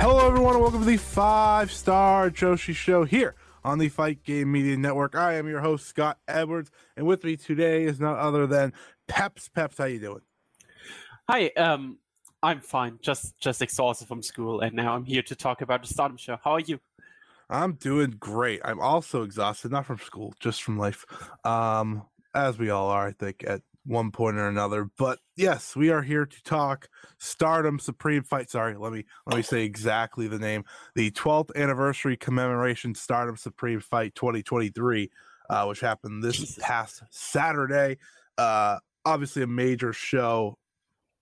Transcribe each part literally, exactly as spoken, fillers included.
Hello, everyone, and welcome to the five-star Joshi Show here on the Fight Game Media Network. I am your host, Scott Edwards, and with me today is none other than Peps. Peps, how you doing? Hi, um, I'm fine. Just just exhausted from school, and now I'm here to talk about the Stardom Show. How are you? I'm doing great. I'm also exhausted, not from school, just from life, um, as we all are, I think, at one point or another. But yes, we are here to talk Stardom Supreme Fight. Sorry, let me let me say exactly the name. The twelfth anniversary commemoration Stardom Supreme Fight twenty twenty-three, uh, which happened this past Saturday. Uh, obviously a major show.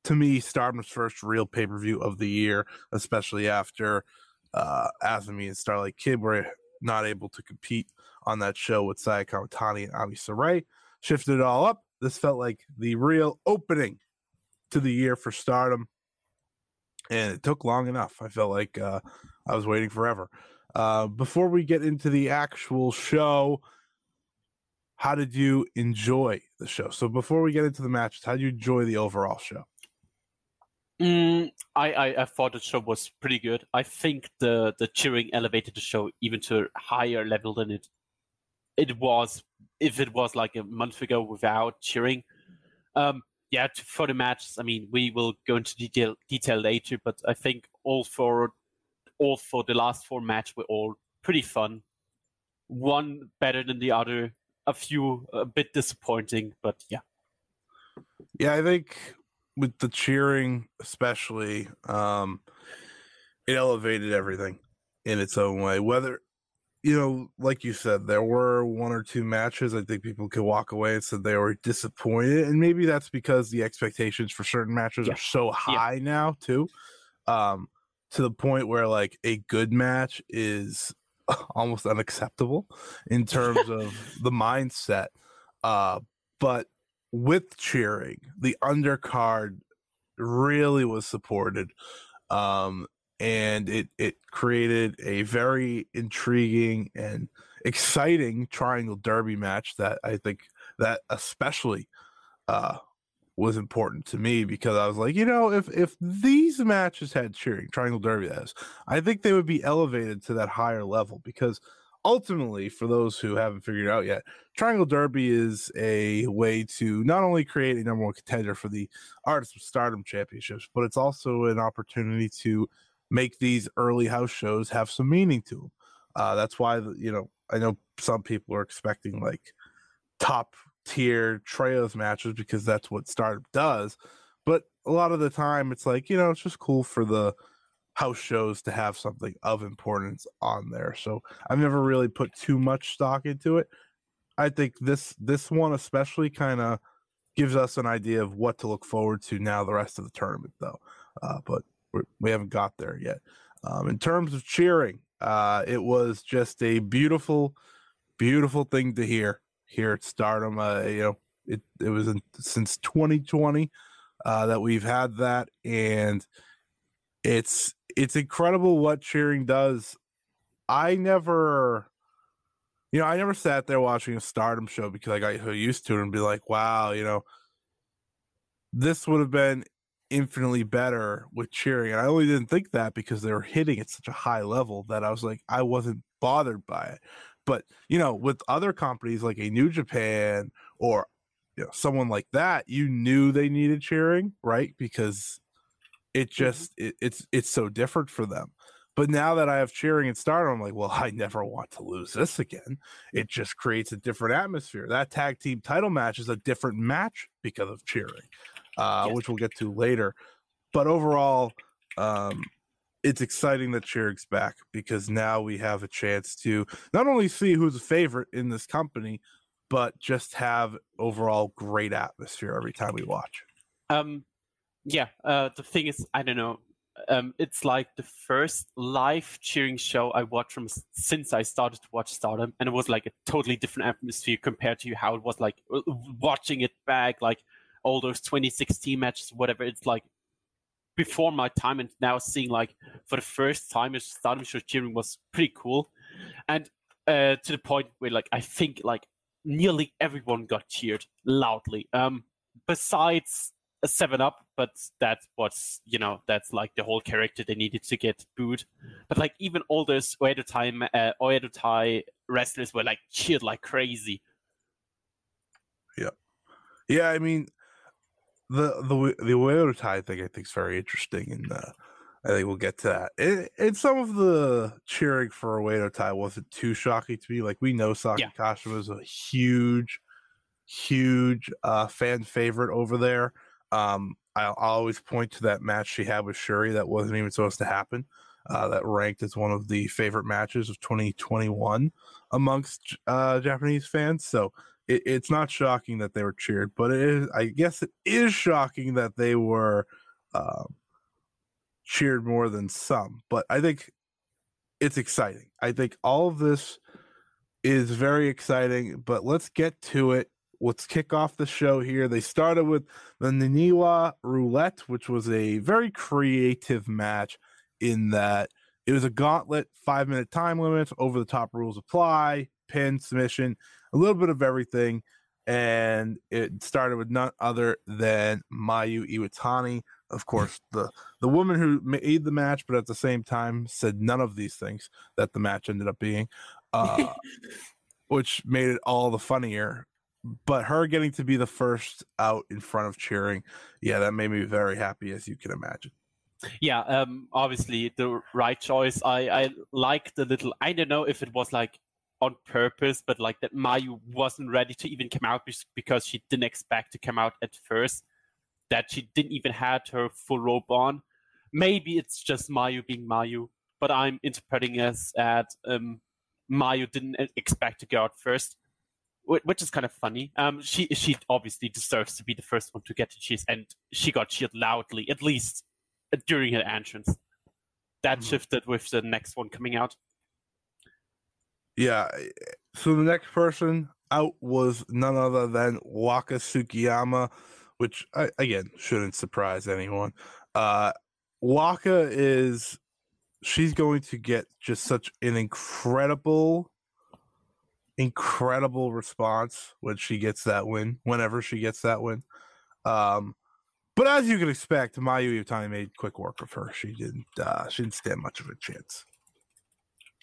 To me, Stardom's first real pay-per-view of the year, especially after uh, Azumi and Starlight Kid were not able to compete on that show with Saya Kamitani and Ami Saray. Shifted it all up. This felt like the real opening to the year for Stardom, and it took long enough. I felt like uh, I was waiting forever. Uh, before we get into the actual show, how did you enjoy the show? So before we get into the matches, how did you enjoy the overall show? Mm, I, I, I thought the show was pretty good. I think the, the cheering elevated the show even to a higher level than it It was, if it was like a month ago without cheering. Um, yeah, for the matches, I mean, we will go into detail detail later, but I think all for all for the last four matches were all pretty fun. One better than the other, a few a bit disappointing, but yeah. Yeah, I think with the cheering especially, um, it elevated everything in its own way. Whether... You know, like you said, there were one or two matches I think people could walk away and said they were disappointed. And maybe that's because the expectations for certain matches yeah. are so high yeah. now, too, um, to the point where, like, a good match is almost unacceptable in terms of the mindset. Uh, but with cheering, the undercard really was supported. Um And it, it created a very intriguing and exciting triangle derby match that I think that especially uh, was important to me because I was like, you know, if, if these matches had cheering, triangle derby that is, I think they would be elevated to that higher level because ultimately, for those who haven't figured it out yet, triangle derby is a way to not only create a number one contender for the Artists of Stardom championships, but it's also an opportunity to make these early house shows have some meaning to them. Uh, that's why, you know, I know some people are expecting like top tier trios matches because that's what Stardom does, but a lot of the time it's like, you know, it's just cool for the house shows to have something of importance on there. So I've never really put too much stock into it. I think this this one especially kind of gives us an idea of what to look forward to now the rest of the tournament, though. Uh, but we're, we haven't got there yet. Um, in terms of cheering, uh, it was just a beautiful, beautiful thing to hear here at Stardom. Uh, you know, it it was in, since twenty twenty uh, that we've had that, and it's it's incredible what cheering does. I never. You know, I never sat there watching a Stardom show because I got so used to it and be like, wow, you know, this would have been infinitely better with cheering. And I only didn't think that because they were hitting at such a high level that I was like, I wasn't bothered by it. But, you know, with other companies like a New Japan or, you know, someone like that, you knew they needed cheering, right? Because it just, it, it's it's so different for them. But now that I have cheering at Stardom, I'm like, well, I never want to lose this again. It just creates a different atmosphere. That tag team title match is a different match because of cheering, uh, yes. which we'll get to later. But overall, um, it's exciting that cheering's back because now we have a chance to not only see who's a favorite in this company, but just have overall great atmosphere every time we watch. Um, yeah, uh, the thing is, I don't know. Um, it's like the first live cheering show I watched from since I started to watch Stardom, and it was like a totally different atmosphere compared to how it was like watching it back, like all those twenty sixteen matches, whatever. It's like before my time, and now seeing like for the first time a Stardom show cheering was pretty cool, and uh, to the point where like I think like nearly everyone got cheered loudly. Um, besides. A seven up, but that's what's, you know, that's like the whole character they needed to get booed. But like even all those Oedo Tai, uh, Oedo Tai wrestlers were like cheered like crazy. Yeah, yeah. I mean, the the the Oedo Tai thing I think is very interesting, and uh, I think we'll get to that. And, and some of the cheering for Oedo Tai wasn't too shocking to me. Like we know Saki yeah. Kashima is a huge, huge uh, fan favorite over there. Um, I'll always point to that match she had with Shuri that wasn't even supposed to happen. Uh, that ranked as one of the favorite matches of twenty twenty-one amongst uh, Japanese fans. So it, it's not shocking that they were cheered, but it is, I guess it is shocking that they were uh, cheered more than some. But I think it's exciting. I think all of this is very exciting, but let's get to it. Let's kick off the show here. They started with the Naniwa Roulette, which was a very creative match in that it was a gauntlet, five-minute time limits, over-the-top rules apply, pin, submission, a little bit of everything. And it started with none other than Mayu Iwatani, of course, the, the woman who made the match, but at the same time said none of these things that the match ended up being, uh, which made it all the funnier. But her getting to be the first out in front of cheering, yeah, that made me very happy, as you can imagine. Yeah, um, obviously the right choice. I, I like the little, I don't know if it was like on purpose, but like that Mayu wasn't ready to even come out because she didn't expect to come out at first, that she didn't even had her full robe on. Maybe it's just Mayu being Mayu, but I'm interpreting it as that um, Mayu didn't expect to go out first. Which is kind of funny. Um, she she obviously deserves to be the first one to get the cheers, and she got cheered loudly, at least during her entrance. That mm-hmm. shifted with the next one coming out. Yeah, so the next person out was none other than Waka Tsukiyama, which, I, again, shouldn't surprise anyone. Uh, Waka is... She's going to get just such an incredible... incredible response when she gets that win, whenever she gets that win. Um, but as you can expect, Mayu Iwatani made quick work of her. She didn't uh, she didn't stand much of a chance.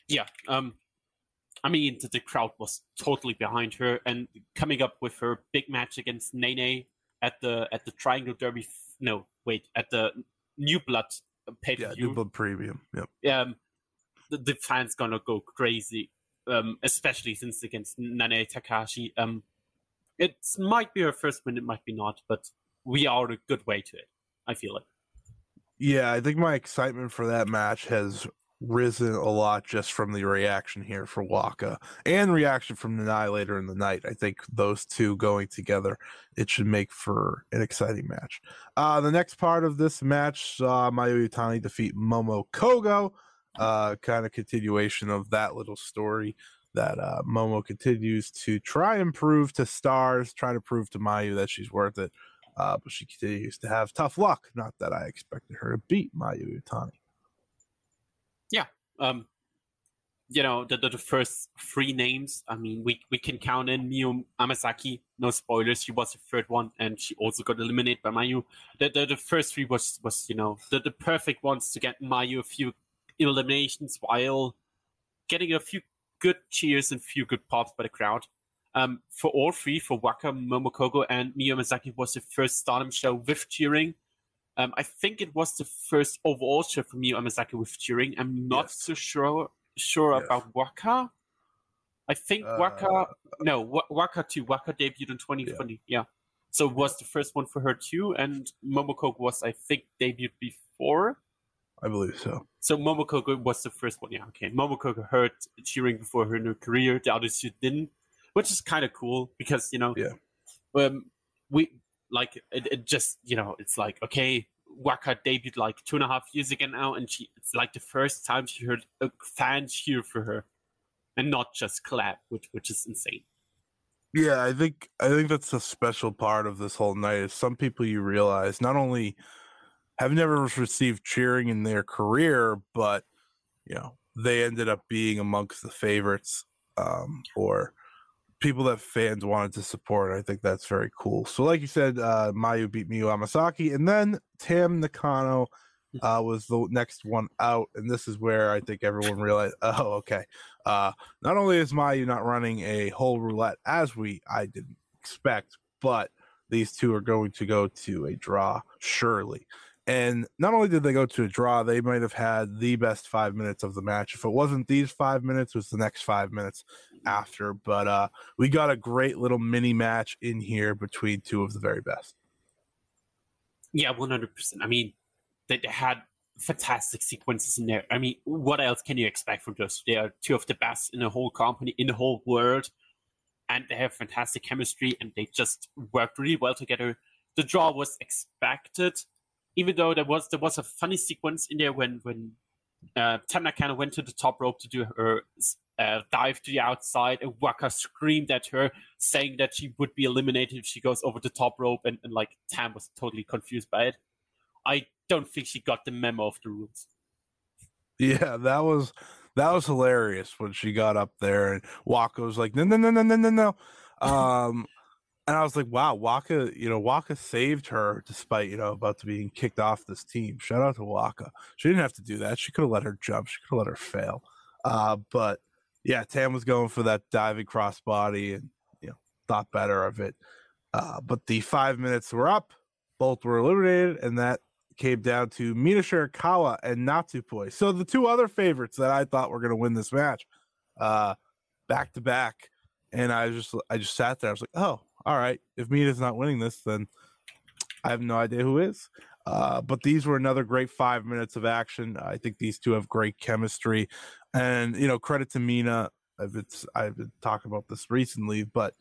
Yeah. Um, I mean, the, the crowd was totally behind her, and coming up with her big match against Nene at the at the Triangle Derby... F- no, wait, at the New Blood pay-per-view. Yeah, New Blood Premium. Yep. Um, the, the fans gonna go crazy. um, especially since against Nene Takahashi. Um, it might be her first win, it might be not, but we are a good way to it, I feel like. Yeah, I think my excitement for that match has risen a lot just from the reaction here for Waka and reaction from Nanai later in the night. I think those two going together, it should make for an exciting match. Uh, the next part of this match saw uh, Mayu Iwatani defeat Momo Kogo, uh, kind of continuation of that little story that uh, Momo continues to try and prove to stars, try to prove to Mayu that she's worth it. Uh, but she continues to have tough luck. Not that I expected her to beat Mayu Iwatani. Yeah, um, you know, the, the the first three names, I mean, we, we can count in Miyu Amasaki, no spoilers, she was the third one, and she also got eliminated by Mayu. The the, the first three was, was you know, the, the perfect ones to get Mayu a few eliminations while getting a few good cheers and few good pops by the crowd. Um, for all three, for Waka, Momokogo, and Miyu Amasaki was the first Stardom show with cheering. Um, I think it was the first overall show for Miyu Amasaki with cheering. I'm not yes. so sure sure yes. about Waka. I think uh, Waka... No, Waka too. Waka debuted in twenty twenty. Yeah. yeah. So it was the first one for her too. And Momokogo was, I think, debuted before. I believe so. So Momokogo was the first one. Yeah, okay. Momokogo heard cheering before her new career. The others didn't. Which is kind of cool because, you know... Yeah. Um, we... Like, it, it just, you know, it's like, okay, Waka debuted like two and a half years ago now, and she it's like the first time she heard a fan cheer for her, and not just clap, which which is insane. Yeah, I think I think that's a special part of this whole night. Is some people you realize not only have never received cheering in their career, but, you know, they ended up being amongst the favorites um, or... people that fans wanted to support. I think that's very cool. So like you said, uh, Mayu beat Miyu Amasaki, and then Tam Nakano uh, was the next one out, and this is where I think everyone realized, oh, okay. Uh, not only is Mayu not running a whole roulette as we I didn't expect, but these two are going to go to a draw, surely. And not only did they go to a draw, they might have had the best five minutes of the match. If it wasn't these five minutes, it was the next five minutes after. But uh, we got a great little mini match in here between two of the very best. Yeah, one hundred percent. I mean, they had fantastic sequences in there. I mean, what else can you expect from those? They are two of the best in the whole company, in the whole world. And they have fantastic chemistry, and they just worked really well together. The draw was expected. Even though there was there was a funny sequence in there when when uh, Tam Nakano went to the top rope to do her uh, dive to the outside, and Waka screamed at her, saying that she would be eliminated if she goes over the top rope, and, and like Tam was totally confused by it. I don't think she got the memo of the rules. Yeah, that was that was hilarious when she got up there, and Waka was like, no, no, no, no, no, no, no. Um, And I was like, wow, Waka, you know, Waka saved her despite, you know, about to being kicked off this team. Shout out to Waka. She didn't have to do that. She could have let her jump. She could have let her fail. Uh, but, yeah, Tam was going for that diving crossbody and, you know, thought better of it. Uh, but the five minutes were up. Both were eliminated, and that came down to Mina Shirakawa and Natsupoi. So the two other favorites that I thought were going to win this match, uh, back-to-back. And I just, I just sat there. I was like, oh. All right, if Mina's not winning this, then I have no idea who is. Uh, but these were another great five minutes of action. I think these two have great chemistry. And, you know, credit to Mina. I've been, I've been talking about this recently, but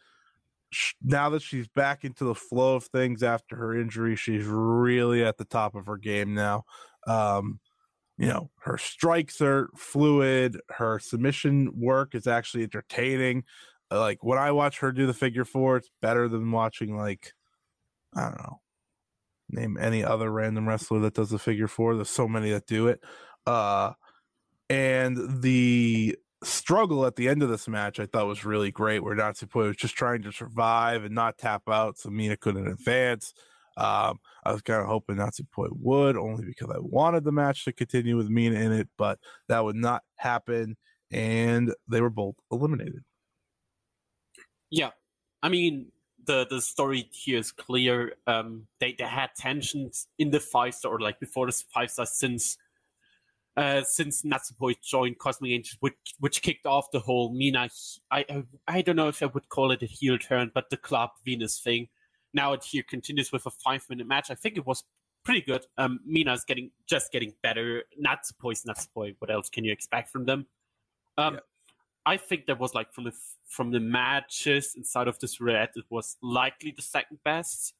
sh- now that she's back into the flow of things after her injury, she's really at the top of her game now. Um, you know, her strikes are fluid. Her submission work is actually entertaining. Like, when I watch her do the figure four, it's better than watching, like, I don't know, name any other random wrestler that does the figure four. There's so many that do it. Uh, and the struggle at the end of this match I thought was really great, where Natsupoi was just trying to survive and not tap out, so Mina couldn't advance. Um, I was kind of hoping Natsupoi would, only because I wanted the match to continue with Mina in it, but that would not happen, and they were both eliminated. Yeah, I mean, the, the story here is clear. Um, they, they had tensions in the five-star, or like before this five-star, since uh, since Natsupoi joined Cosmic Angels, which, which kicked off the whole Mina, I, I don't know if I would call it a heel turn, but the Club Venus thing. Now it here continues with a five-minute match. I think it was pretty good. Um, Mina's getting just getting better. Natsupoi's Natsupoi. What else can you expect from them? Um, yeah. I think that was like from the from the matches inside of this red, it was likely the second best.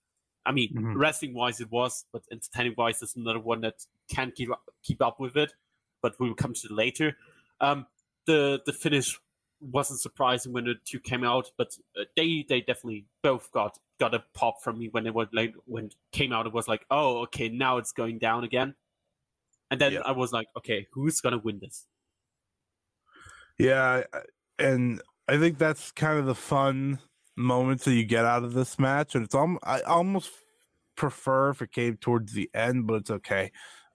I mean, mm-hmm. wrestling wise, it was, but entertaining wise, there's another one that can't keep up, keep up with it. But we will come to it later. Um, the the finish wasn't surprising when the two came out, but they they definitely both got got a pop from me when they were like when it came out. It was like, oh, okay, now it's going down again. And then yeah. I was like, okay, who's gonna win this? Yeah, and I think that's kind of the fun moments that you get out of this match, and it's al- I almost prefer if it came towards the end, but it's okay.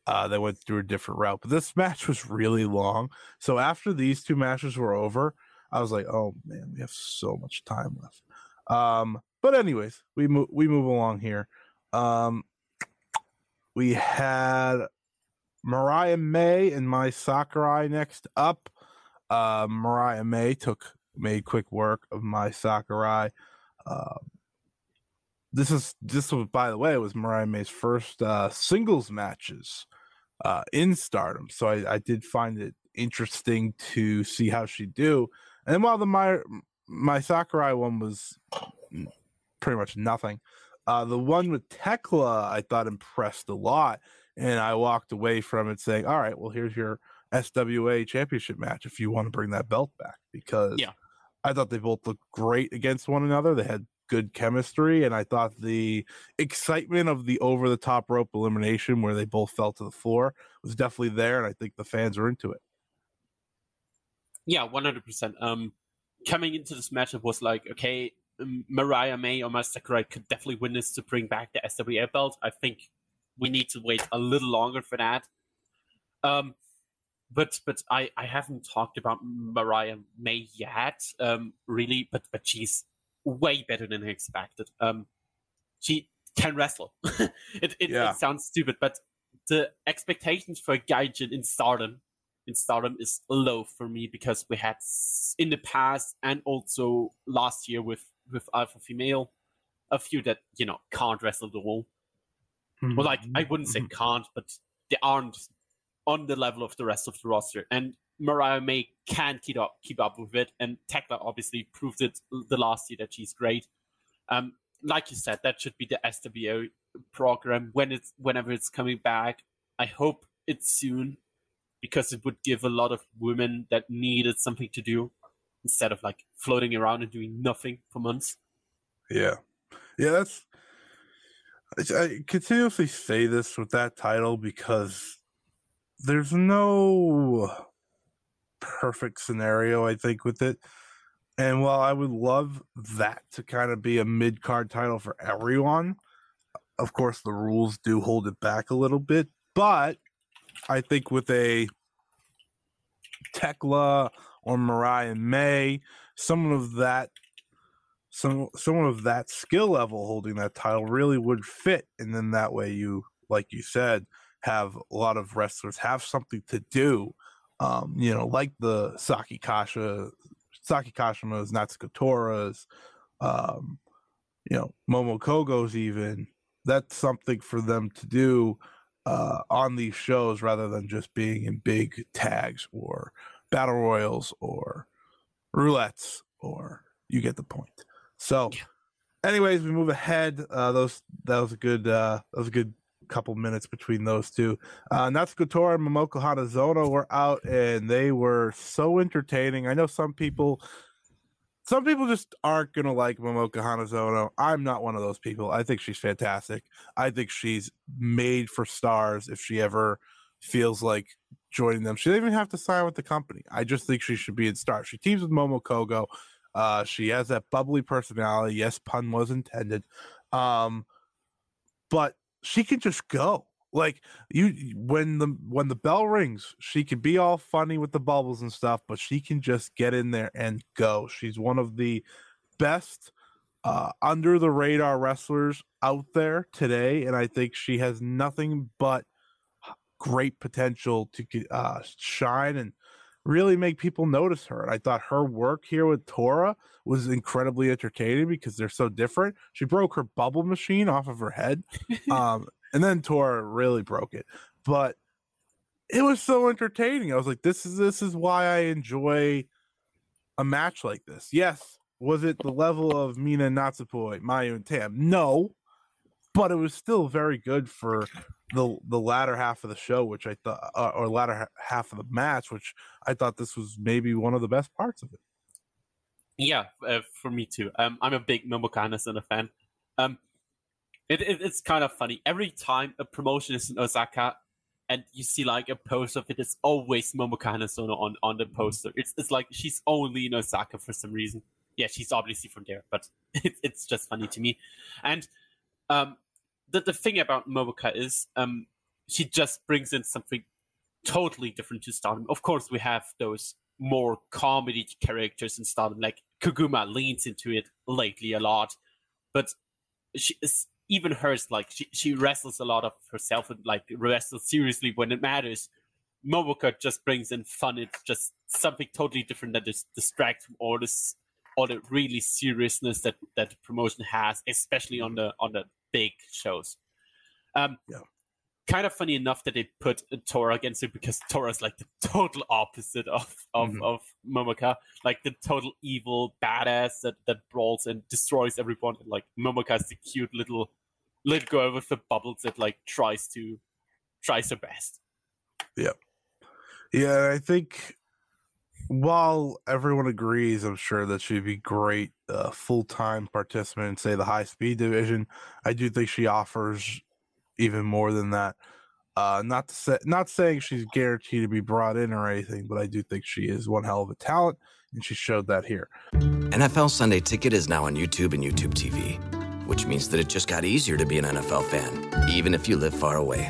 Uh, they went through a different route, but this match was really long. So after these two matches were over, I was like, "Oh man, we have so much time left." Um, but anyways, we move we move along here. Um, we had Mariah May and Mai Sakurai next up. Uh, Mariah May took made quick work of Mai Sakurai. Uh, this is this was, by the way, it was Mariah May's first uh, singles matches uh, in Stardom, so I, I did find it interesting to see how she do. And then while the Mai, Mai Sakurai one was pretty much nothing, uh, the one with Thekla I thought impressed a lot, and I walked away from it saying, "All right, well here's your." S W A championship match if you want to bring that belt back because yeah. I thought they both looked great against one another. They had good chemistry, and I thought the excitement of the over-the-top rope elimination where they both fell to the floor was definitely there, and I think the fans were into it. Yeah, one hundred percent. Um, coming into this match, it was like, okay, Mariah May or Mai Sakurai could definitely win this to bring back the S W A belt. I think we need to wait a little longer for that. Um, But but I, I haven't talked about Mariah May yet, um, really, but, but she's way better than I expected. Um, she can wrestle. it it, yeah. It sounds stupid, but the expectations for Gaijin in Stardom, in Stardom is low for me because we had in the past and also last year with, with Alpha Female, a few that, you know, can't wrestle at all. Mm-hmm. Well, like, I wouldn't say can't, but they aren't on the level of the rest of the roster, and Mariah May can keep up keep up with it, and Thekla obviously proved it the last year that she's great. Um, like you said, that should be the S W O program when it's whenever it's coming back. I hope it's soon because it would give a lot of women that needed something to do instead of like floating around and doing nothing for months. Yeah, yeah, that's. I continuously say this with that title because. There's no perfect scenario, I think, with it. And while I would love that to kind of be a mid-card title for everyone, of course, the rules do hold it back a little bit. But I think with a Thekla or Mariah May, someone of that some someone of that skill level holding that title really would fit. And then that way you, like you said, have a lot of wrestlers have something to do, um, you know, like the Saki Kasha, Saki Kashima's, Natsuko Tora's, um, you know, Momo Kogo's even. That's something for them to do uh, on these shows rather than just being in big tags or battle royals or roulettes or you get the point. So, anyways, we move ahead. Uh, those that was a good. Uh, that was a good. Couple minutes between those two. Uh, Natsuko Tora and Momoko Hanazono were out, and they were so entertaining. I know some people, some people just aren't gonna like Momoko Hanazono. I'm not one of those people. I think she's fantastic. I think she's made for stars. If she ever feels like joining them, she doesn't even have to sign with the company. I just think she should be in stars. She teams with Momo Kogo. Uh, she has that bubbly personality. Yes, pun was intended. Um, but she can just go like you when the when the bell rings. She can be all funny with the bubbles and stuff, but she can just get in there and go. She's one of the best uh, under the radar wrestlers out there today, and I think she has nothing but great potential to uh, shine and really make people notice her. And I thought her work here with Tora was incredibly entertaining because they're so different. She broke her bubble machine off of her head. Um, and then Tora really broke it. But it was so entertaining. I was like, this is this is why I enjoy a match like this. Yes. Was it the level of Mina and Natsupoi, Mayu and Tam? No. But it was still very good for the the latter half of the show, which I thought, uh, or latter ha- half of the match, which I thought this was maybe one of the best parts of it. Yeah, uh, for me too. Um, I'm a big Momoko Hanazono fan. Um, it, it, it's kind of funny. Every time a promotion is in Osaka and you see like a poster of it, it's always Momoko Hanazono on, on the poster. It's it's like she's only in Osaka for some reason. Yeah, she's obviously from there, but it, it's just funny to me. And um, the, the thing about Momoko is um, she just brings in something totally different to Stardom. Of course, we have those more comedy characters in Stardom, like Koguma leans into it lately a lot, but she is, even hers, like she, she wrestles a lot of herself and like wrestles seriously when it matters. Momoko just brings in fun. It's just something totally different that is distracts from all this, all the really seriousness that that promotion has, especially on the on the big shows. Um, yeah. Kind of funny enough that they put Tora against it because Tora's like the total opposite of of, mm-hmm. of Momoko, like the total evil badass that, that brawls and destroys everyone. And like Momoka's the cute little little girl with the bubbles that like tries to tries her best. Yeah, yeah, I think. While everyone agrees, I'm sure that she'd be great uh, full-time participant in, say, the high-speed division, I do think she offers even more than that. Uh, not to say, not saying she's guaranteed to be brought in or anything, but I do think she is one hell of a talent, and she showed that here. N F L Sunday Ticket is now on YouTube and YouTube T V, which means that it just got easier to be an N F L fan, even if you live far away.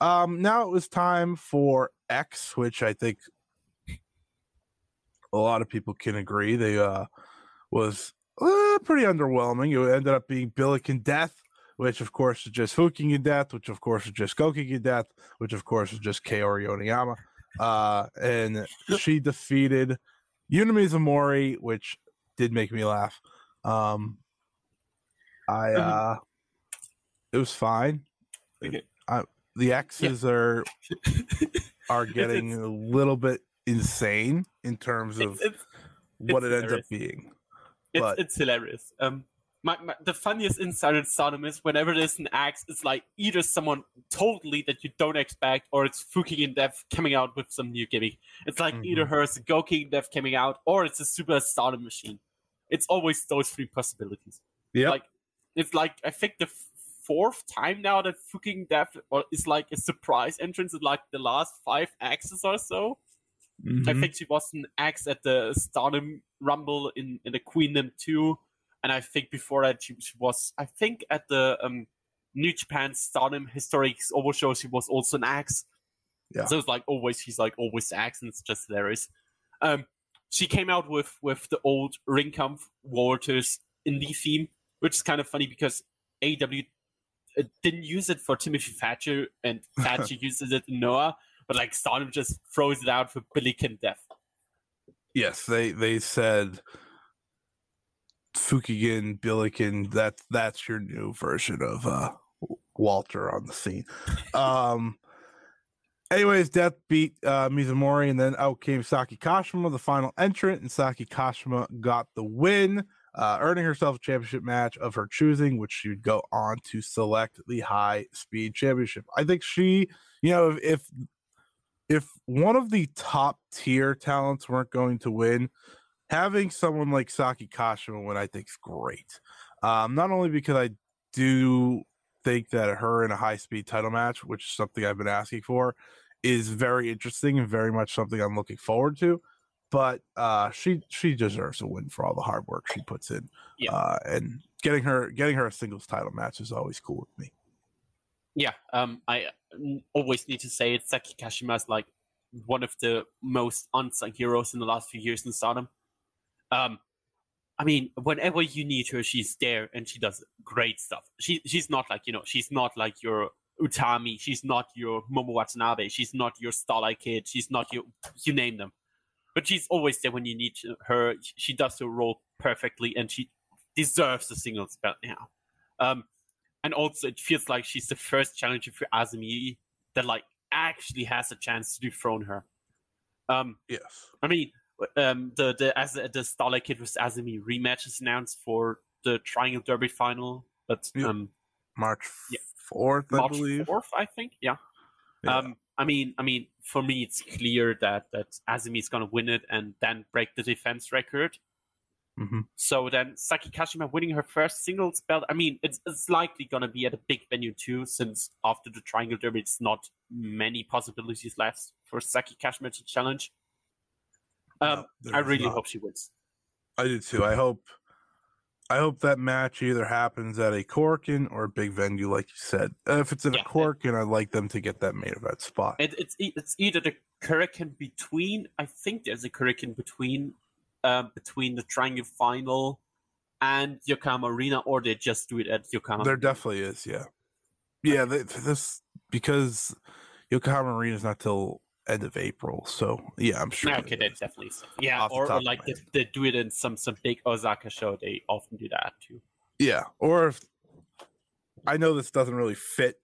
Um, now it was time for X, which I think a lot of people can agree they uh was uh, pretty underwhelming. It ended up being Billiken Death, which of course is just Fukigen Death, which of course is just Kokigen Death, which of course is just Kaori Oniyama. Uh, and she defeated Yuna Mizumori, which did make me laugh. Um, I uh, it was fine. Okay. I, The X's yeah. are are getting a little bit insane in terms of it's, it's, what it's it hilarious. Ends up being. It's, but, it's hilarious. Um, my, my the funniest insight in Sodom is whenever there's an X, it's like either someone totally that you don't expect, or it's Fukigen Death coming out with some new gimmick. It's like mm-hmm. either her is a Gokigen Death coming out, or it's a Super Sodom machine. It's always those three possibilities. Yeah, like it's like I think the. fourth time now that Fukigen Death is like a surprise entrance in like the last five X's or so. Mm-hmm. I think she was an X at the Stardom Rumble in, in the Queendom two. And I think before that she, she was, I think at the um, New Japan Stardom Historic Oval show, she was also an X. Yeah. So it's like always, she's like always X, and it's just hilarious. Um, she came out with, with the old Ringkampf Waters indie theme, which is kind of funny because A W didn't use it for Timothy Thatcher, and Thatcher uses it in Noah, but like Stardom just throws it out for Billiken Death. Yes, they they said Fukigen, Billiken, that that's your new version of uh, Walter on the scene. Um, anyways, Death beat uh, Mizumori, and then out came Saki Kashima, the final entrant, and Saki Kashima got the win. uh, earning herself a championship match of her choosing, which she would go on to select the High Speed Championship. I think she, you know, if, if if one of the top tier talents weren't going to win, having someone like Saki Kashima win, I think is great. Um, not only because I do think that her in a high speed title match, which is something I've been asking for, is very interesting and very much something I'm looking forward to, but uh, she she deserves a win for all the hard work she puts in. Yeah. Uh, and getting her getting her a singles title match is always cool with me. Yeah, um, I always need to say it. Saki Kashima is like one of the most unsung heroes in the last few years in Stardom. Um, I mean, whenever you need her, she's there and she does great stuff. She she's not like, you know, she's not like your Utami. She's not your Momo Watanabe. She's not your Starlight Kid. She's not your, you name them. But she's always there when you need her. She does her role perfectly and she deserves a singles belt now. Um, and also it feels like she's the first challenger for Azumi that like actually has a chance to dethrone her. Um, yes. I mean, Um, the the as the Starlight Kid with Azumi rematch is announced for the Triangle Derby final, but um, March fourth, yeah. I believe. March fourth, I think. Yeah. yeah. Um, I mean, I mean, for me, it's clear that that Azumi is gonna win it and then break the defense record. Mm-hmm. So then Saki Kashima winning her first singles belt. I mean, it's it's likely gonna be at a big venue too, since after the Triangle Derby, it's not many possibilities left for Saki Kashima to challenge. Um, no, I really not. hope she wins. I do too. I hope I hope that match either happens at a Corkin or a big venue, like you said. If it's at yeah, a Corkin, I'd like them to get that main event spot. It, it's it's either the Corkin between, I think there's a Corkin between uh, between the Triangle Final and Yokohama Arena, or they just do it at Yokohama. There definitely is, yeah. Yeah, okay. they, this because Yokohama Arena is not till end of April, so yeah, I'm sure. Okay, that definitely is. Yeah, off or, or like they, they do it in some some big Osaka show. They often do that too. Yeah, or if I know this doesn't really fit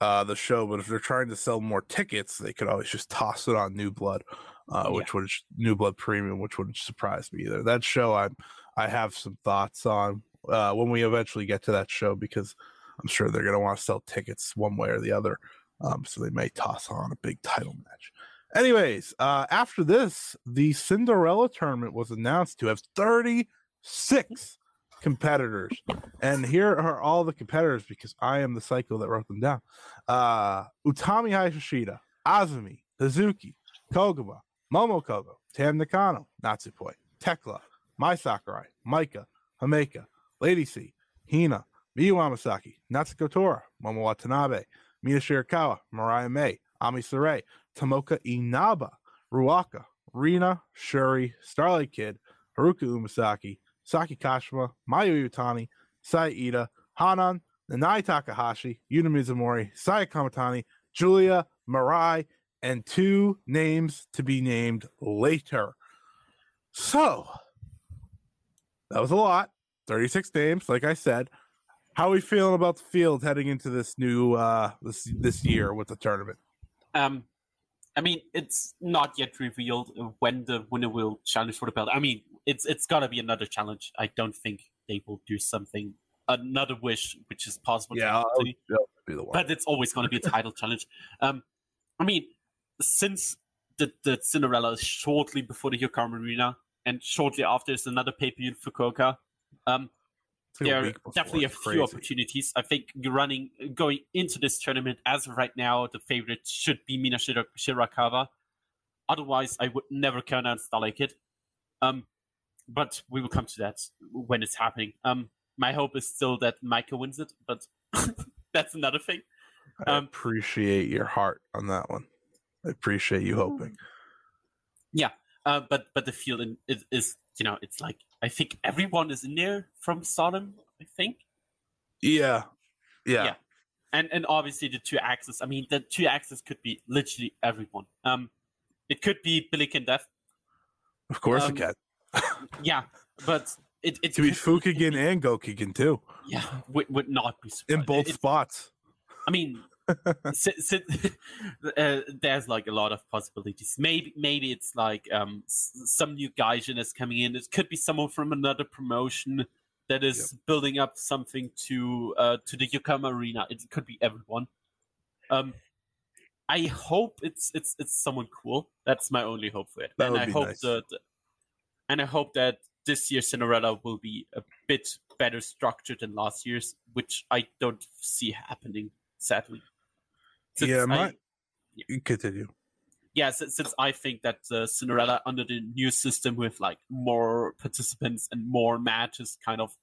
uh, the show, but if they're trying to sell more tickets, they could always just toss it on New Blood, uh, which yeah. would New Blood Premium, which wouldn't surprise me either. That show, I I have some thoughts on uh, when we eventually get to that show, because I'm sure they're gonna want to sell tickets one way or the other. Um, so they may toss on a big title match. Anyways, uh, after this, the Cinderella tournament was announced to have thirty-six competitors. And here are all the competitors, because I am the psycho that wrote them down. Uh, Utami Hayashishida, Azumi, Hazuki, Koguma, Momo Kogo, Tam Nakano, Natsupoi, Thekla, Mai Sakurai, Maika, Himeka, Lady C, Hina, Miyu Amasaki, Natsuko Tora, Momo Watanabe, Mina Shirakawa, Mariah May, Ami Saray, Tomoka Inaba, Ruaka, Rina, Shuri, Starlight Kid, Haruka Umasaki, Saki Kashima, Mayu Iwatani, Saya Ida, Hanan, Nene Takahashi, Yuna Mizumori, Saya Kamitani, Giulia, Mirai, and two names to be named later. So, that was a lot. thirty-six names, like I said. How are we feeling about the field heading into this new uh, this this year with the tournament? Um, I mean, it's not yet revealed when the winner will challenge for the belt. I mean, it's it's got to be another challenge. I don't think they will do something another wish, which is possible. Yeah, to be the one. But it's always going to be a title challenge. Um, I mean, since the the Cinderella is shortly before the Yokohama Arena, and shortly after is another pay per view in Fukuoka. Um, There are definitely a few opportunities. I think running going into this tournament as of right now, the favorite should be Mina Shir- Shirakawa. Otherwise, I would never count out Starlight Kid. Um, but we will come to that when it's happening. Um, my hope is still that Maika wins it, but that's another thing. Um, I appreciate your heart on that one. I appreciate you hoping. Yeah, uh, but but the field is, is you know it's like. I think everyone is in there from Sodom, I think. Yeah. Yeah. yeah. And and obviously the two axes. I mean, the two axes could be literally everyone. Um, It could be Billick and Death. Of course um, it can. yeah. But it, it could be Fukigen and Gokigen too. Yeah. Would, would not be surprised. In both it, spots. It, I mean, so, so, uh, there's like a lot of possibilities. Maybe maybe it's like um, s- some new gaijin is coming in. It could be someone from another promotion that is yep. building up something to uh, to the Yokohama Arena. It could be everyone. Um, I hope it's it's it's someone cool. That's my only hope for it. That and would I be hope nice. that, and I hope that this year's Cinderella will be a bit better structured than last year's, which I don't see happening, sadly. Since yeah, my... I, yeah. Continue. Yeah, since, since I think that uh, Cinderella under the new system with like more participants and more matches kind of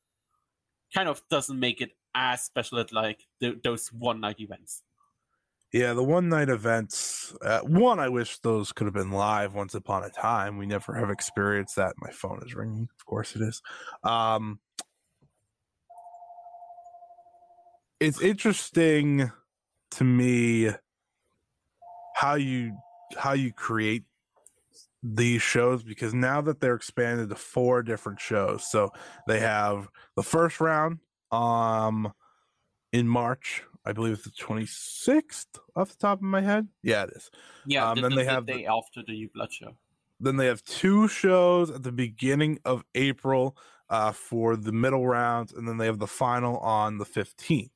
kind of doesn't make it as special as like the, those one night events. Yeah, the one night events. Uh, one, I wish those could have been live once upon a time. We never have experienced that. My phone is ringing. Of course it is. Um, it's interesting to me how you how you create these shows, because now that they're expanded to four different shows, so they have the first round um in March, I believe it's the twenty-sixth off the top of my head. Yeah, it is. Yeah, um, the, then the, they have the day the, after the U Blood show. Then they have two shows at the beginning of April uh for the middle rounds, and then they have the final on the fifteenth.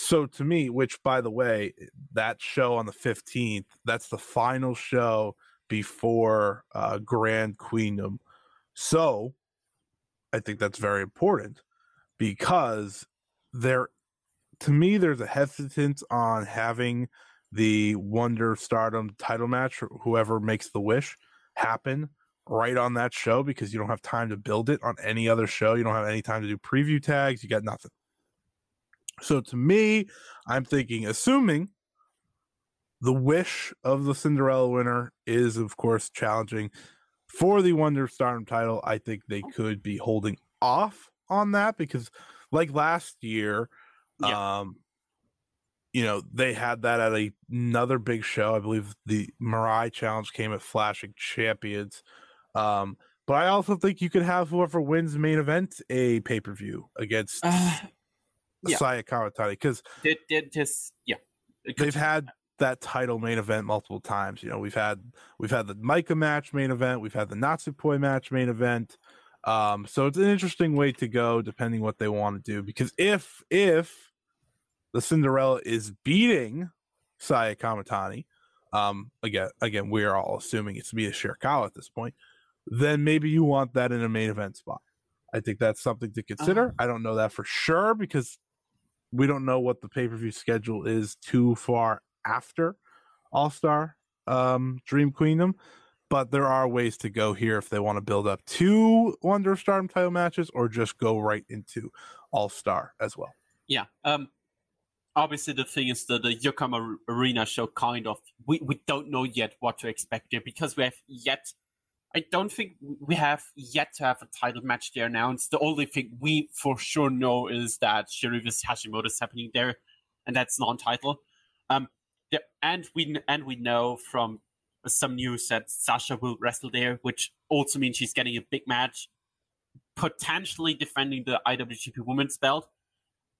So to me, which by the way, that show on the fifteenth, that's the final show before uh, Grand Queendom. So I think that's very important, because there, to me, there's a hesitance on having the Wonder Stardom title match, whoever makes the wish, happen right on that show, because you don't have time to build it on any other show. You don't have any time to do preview tags. You got nothing. So to me, I'm thinking, assuming the wish of the Cinderella winner is, of course, challenging for the Wonder Stardom title, I think they could be holding off on that, because like last year, yeah. um, you know, they had that at a, another big show. I believe the Mirai challenge came at Flashing Champions. Um, but I also think you could have whoever wins main event a pay-per-view against... Uh. Yeah. Saya Kamitani, because did, did just yeah, they've had that title main event multiple times. You know, we've had we've had the Maika match main event, we've had the Natsupoi match main event. Um, so it's an interesting way to go, depending what they want to do. Because if if the Cinderella is beating Saya Kamitani, um, again again we are all assuming it's Mina Shirakawa at this point, then maybe you want that in a main event spot. I think that's something to consider. Uh-huh. I don't know that for sure, because we don't know what the pay-per-view schedule is too far after All-Star um, Dream Queendom, but there are ways to go here if they want to build up two Wonder Stardom title matches or just go right into All-Star as well. Yeah. Um, obviously, the thing is that the Yokohama Arena show kind of, we, we don't know yet what to expect there, because we have yet, I don't think we have yet to have a title match there announced. The only thing we for sure know is that Shuri versus Hashimoto is happening there, and that's non-title. Um, there, and we and we know from some news that Sasha will wrestle there, which also means she's getting a big match, potentially defending the I W G P Women's Belt.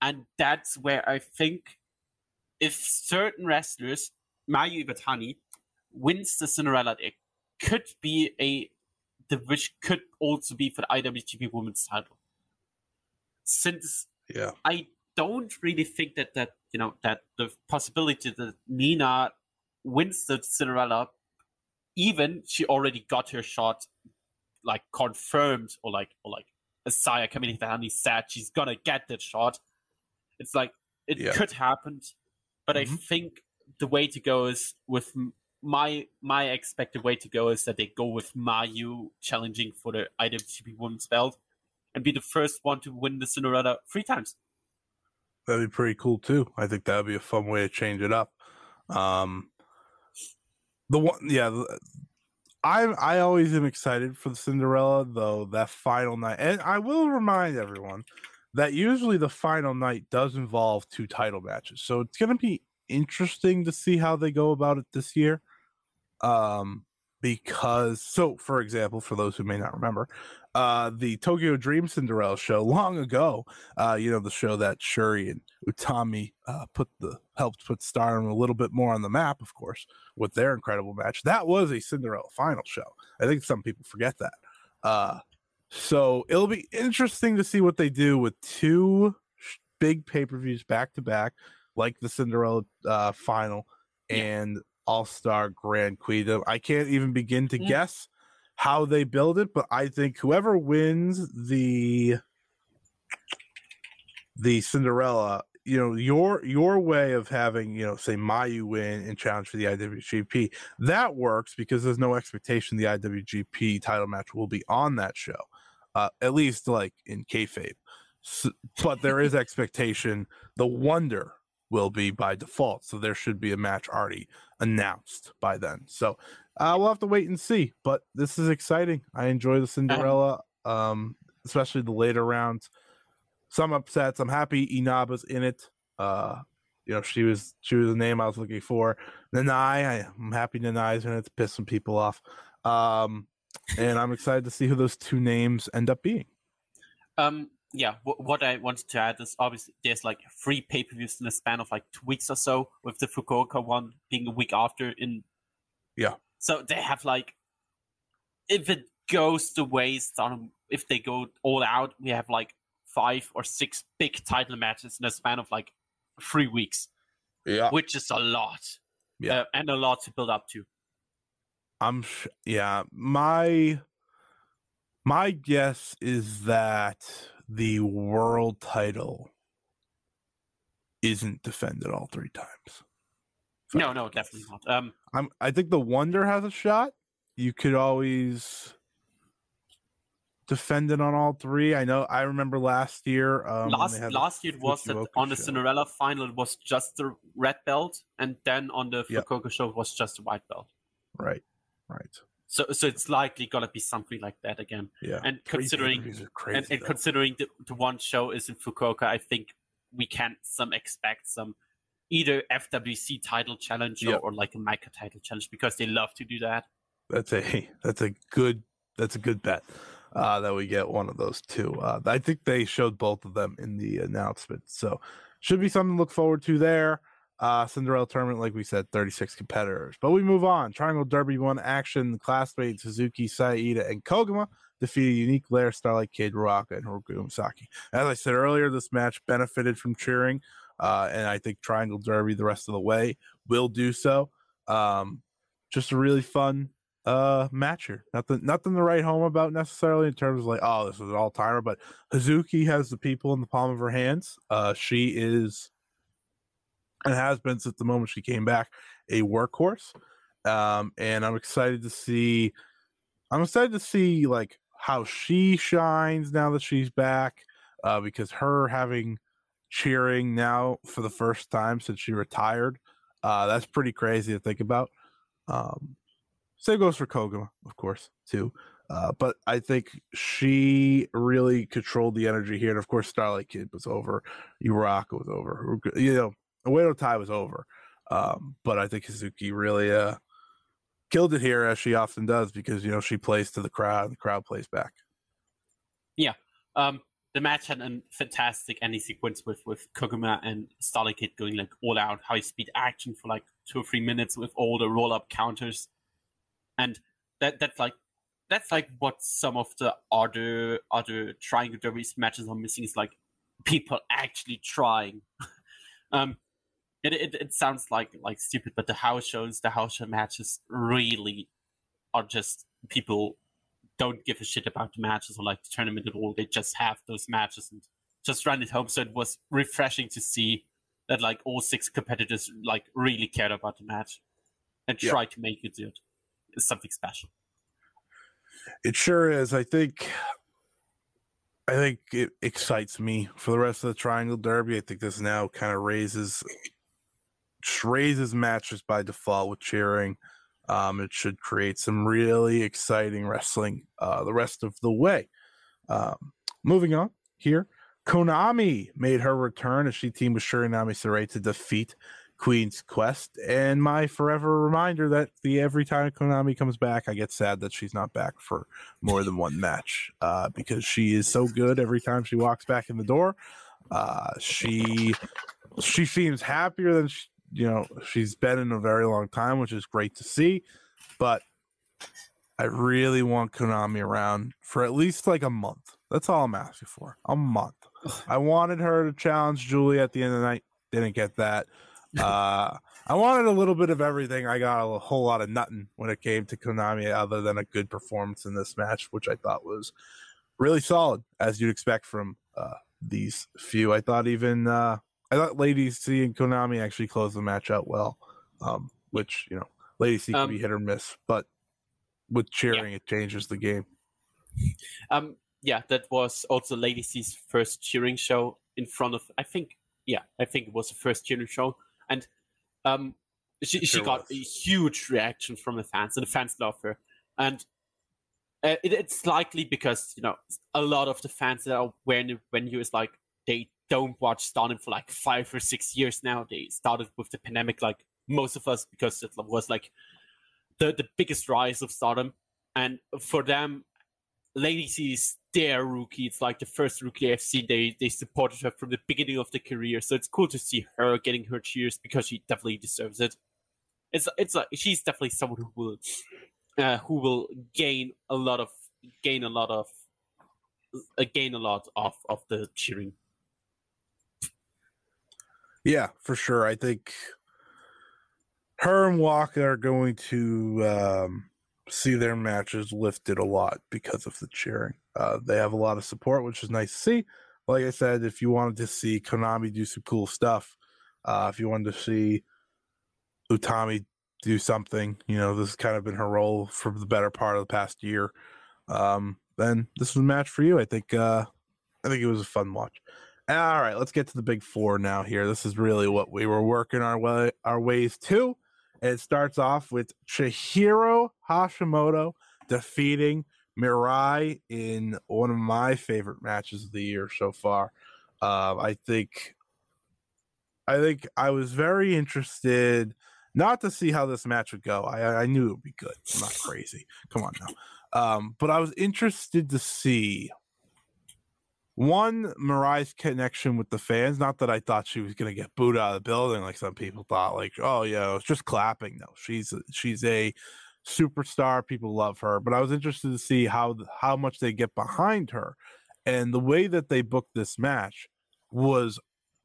And that's where I think if certain wrestlers, Mayu Iwatani, wins the Cinderella League, could be a the which could also be for the I W G P Women's title, since yeah. I don't really think that that you know that the possibility that Mina wins the Cinderella, even she already got her shot, like confirmed or like or like Saya Kamitani said she's gonna get that shot. It's like it yeah. could happen, but mm-hmm. I think the way to go is with. My my expected way to go is that they go with Mayu challenging for the I W G P Women's Belt and be the first one to win the Cinderella three times. That'd be pretty cool too. I think that would be a fun way to change it up. Um, the one, yeah, I I always am excited for the Cinderella though. That final night, and I will remind everyone that usually the final night does involve two title matches, so it's gonna be interesting to see how they go about it this year. Um, because, so for example, for those who may not remember, uh, the Tokyo Dream Cinderella show long ago, uh, you know, the show that Shuri and Utami uh, put the helped put Stardom a little bit more on the map, of course, with their incredible match. That was a Cinderella final show. I think some people forget that. Uh, so it'll be interesting to see what they do with two sh- big pay-per-views back to back, like the Cinderella uh, final and yeah. All-Star Grand Prix. I can't even begin to yeah. guess how they build it, but I think whoever wins the the Cinderella, you know, your your way of having, you know, say Mayu win and challenge for the I W G P, that works because there's no expectation the I W G P title match will be on that show, uh, at least like in kayfabe. So, but there is expectation the Wonder will be by default, so there should be a match already announced by then. So uh, we'll have to wait and see. But this is exciting. I enjoy the Cinderella, um, especially the later rounds. Some upsets. I'm happy Inaba's in it. Uh, you know, she was she was the name I was looking for. Nanai, I'm happy Nanai's in it to piss some people off. Um, and I'm excited to see who those two names end up being. Um, yeah, w- what I wanted to add is obviously there's like three pay-per-views in the span of like two weeks or so, with the Fukuoka one being a week after. In yeah, so they have like, if it goes the way Stardom, if they go all out, we have like five or six big title matches in a span of like three weeks, yeah, which is a lot, yeah, uh, and a lot to build up to. I'm sh- yeah. My my guess is that the world title isn't defended all three times. So no, no, definitely not. Um, I'm. I think the Wonder has a shot. You could always defended on all three. I know. I remember last year. Um, last last year it was that on the Cinderella final it was just the red belt, and then on the Fukuoka yep. show it was just the white belt. Right, right. So, so it's likely gonna be something like that again. Yeah. And three considering crazy, and, and considering the, the one show is in Fukuoka, I think we can some expect some either F W C title challenge yep. or, or like a Maika title challenge because they love to do that. That's a that's a good that's a good bet. Uh, that we get one of those two. Uh, I think they showed both of them in the announcement. So should be something to look forward to there. Uh, Cinderella tournament, like we said, thirty-six competitors. But we move on. Triangle Derby one action. Classmates Suzuki, Saida, and Koguma defeated Unique Lair, Starlight Kid, Ruaka, and Horikoshi Saki. As I said earlier, this match benefited from cheering. Uh, and I think Triangle Derby the rest of the way will do so. Um, just a really fun Uh, matcher. Nothing nothing to write home about necessarily in terms of like, oh, this is an all-timer, but Hazuki has the people in the palm of her hands. Uh, she is, and has been since the moment she came back, a workhorse. Um, and I'm excited to see, I'm excited to see like how she shines now that she's back, uh, because her having cheering now for the first time since she retired, uh, that's pretty crazy to think about. Um, Same goes for Koguma, of course, too. Uh, but I think she really controlled the energy here. And, of course, Starlight Kid was over. Uraka was over. You know, Uedo Tai was over. Um, but I think Suzuki really uh, killed it here, as she often does, because, you know, she plays to the crowd and the crowd plays back. Yeah. Um, the match had a fantastic ending sequence with, with Koguma and Starlight Kid going, like, all out, high-speed action for, like, two or three minutes with all the roll-up counters. And that that's like that's like what some of the other other Triangle Derby matches are missing is like people actually trying. um, it, it it sounds like like stupid, but the house shows, the house show matches really are just people don't give a shit about the matches or like the tournament at all. They just have those matches and just run it home. So it was refreshing to see that like all six competitors like really cared about the match and yeah. tried to make it do it. Is something special. It sure is. I think I think it excites me for the rest of the Triangle Derby. I think this now kind of raises raises matches by default with cheering. Um, it should create some really exciting wrestling uh, the rest of the way. Um, moving on here, Konami made her return as she teamed with Shuri and Ami Saray to defeat Queen's Quest, and my forever reminder that the every time Konami comes back, I get sad that she's not back for more than one match, uh, because she is so good every time she walks back in the door. Uh, she she seems happier than she, you know, she's been in a very long time, which is great to see, but I really want Konami around for at least like a month. That's all I'm asking for, a month. I wanted her to challenge Giulia at the end of the night. Didn't get that. Uh, I wanted a little bit of everything. I got a whole lot of nothing when it came to Konami, other than a good performance in this match, which I thought was really solid, as you'd expect from uh, these few. I thought even uh, I thought Lady C and Konami actually closed the match out well, um, which, you know, Lady C can um, be hit or miss, but with cheering, yeah. It changes the game. Um, yeah, that was also Lady C's first cheering show in front of, I think, yeah, I think it was the first cheering show. And um, she, she got a huge reaction from the fans, and the fans love her. And uh, it, it's likely because, you know, a lot of the fans that are wearing when you is like, they don't watch Stardom for like five or six years now. They started with the pandemic, like most of us, because it was like the, the biggest rise of Stardom. And for them, Lady C is their rookie. It's like the first rookie I've seen. They they supported her from the beginning of the career, so it's cool to see her getting her cheers because she definitely deserves it. It's it's like she's definitely someone who will uh, who will gain a lot of gain a lot of uh, gain a lot of, of the cheering. Yeah, for sure. I think her and Waka are going to um, see their matches lifted a lot because of the cheering. Uh, they have a lot of support, which is nice to see. Like I said, if you wanted to see Konami do some cool stuff, uh, if you wanted to see Utami do something, you know, this has kind of been her role for the better part of the past year, um, then this was a match for you. I think uh, I think it was a fun watch. All right, let's get to the big four now here. This is really what we were working our way, our ways to. It starts off with Chihiro Hashimoto defeating Mirai in one of my favorite matches of the year so far. Uh, I think I think I was very interested not to see how this match would go. I, I knew it would be good. I'm not crazy. Come on now. Um, but I was interested to see, one, Mirai's connection with the fans. Not that I thought she was going to get booed out of the building like some people thought. Like, oh, yeah, it's just clapping. No, she's she's a superstar. People love her, but I was interested to see how how much they get behind her, and the way that they booked this match was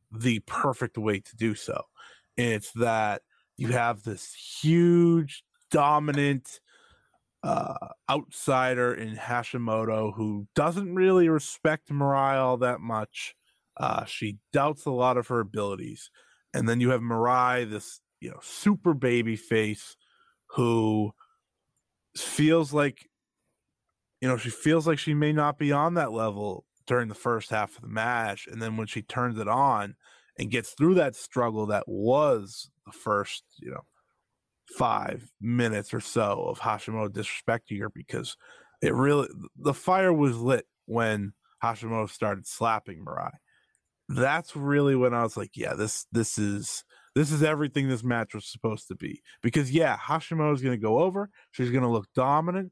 the perfect way to do so. It's that you have this huge dominant uh outsider in Hashimoto who doesn't really respect Mirai all that much. Uh she doubts a lot of her abilities, and then you have Mirai, this, you know, super baby face who feels like, you know, she feels like she may not be on that level during the first half of the match, and then when she turns it on and gets through that struggle that was the first, you know, five minutes or so of Hashimoto disrespecting her, because it really, the fire was lit when Hashimoto started slapping Mirai. That's really when I was like, yeah, this this is This is everything this match was supposed to be. Because, yeah, Hashimoto's going to go over. She's going to look dominant.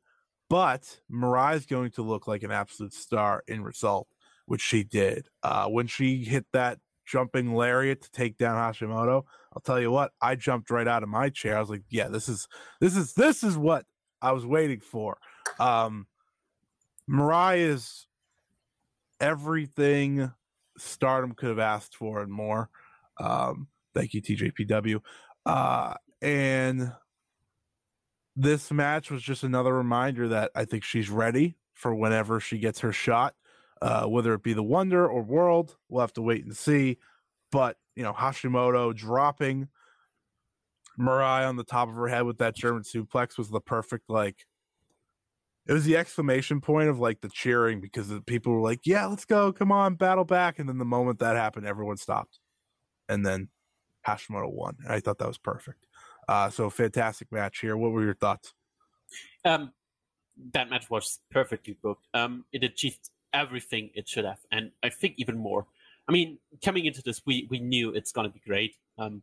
But Mirai's going to look like an absolute star in result, which she did. Uh, when she hit that jumping lariat to take down Hashimoto, I'll tell you what, I jumped right out of my chair. I was like, yeah, this is this is, this is what I was waiting for. Um, Mirai is everything Stardom could have asked for and more. Um Thank you, T J P W. Uh, and this match was just another reminder that I think she's ready for whenever she gets her shot, uh, whether it be the Wonder or World. We'll have to wait and see. But, you know, Hashimoto dropping Mirai on the top of her head with that German suplex was the perfect, like, it was the exclamation point of, like, the cheering, because the people were like, yeah, let's go, come on, battle back. And then the moment that happened, everyone stopped. And then Hashimoto won. I thought that was perfect. Uh, so fantastic match here. What were your thoughts? Um, that match was perfectly booked. Um, it achieved everything it should have, and I think even more. I mean, coming into this, we, we knew it's going to be great. Um,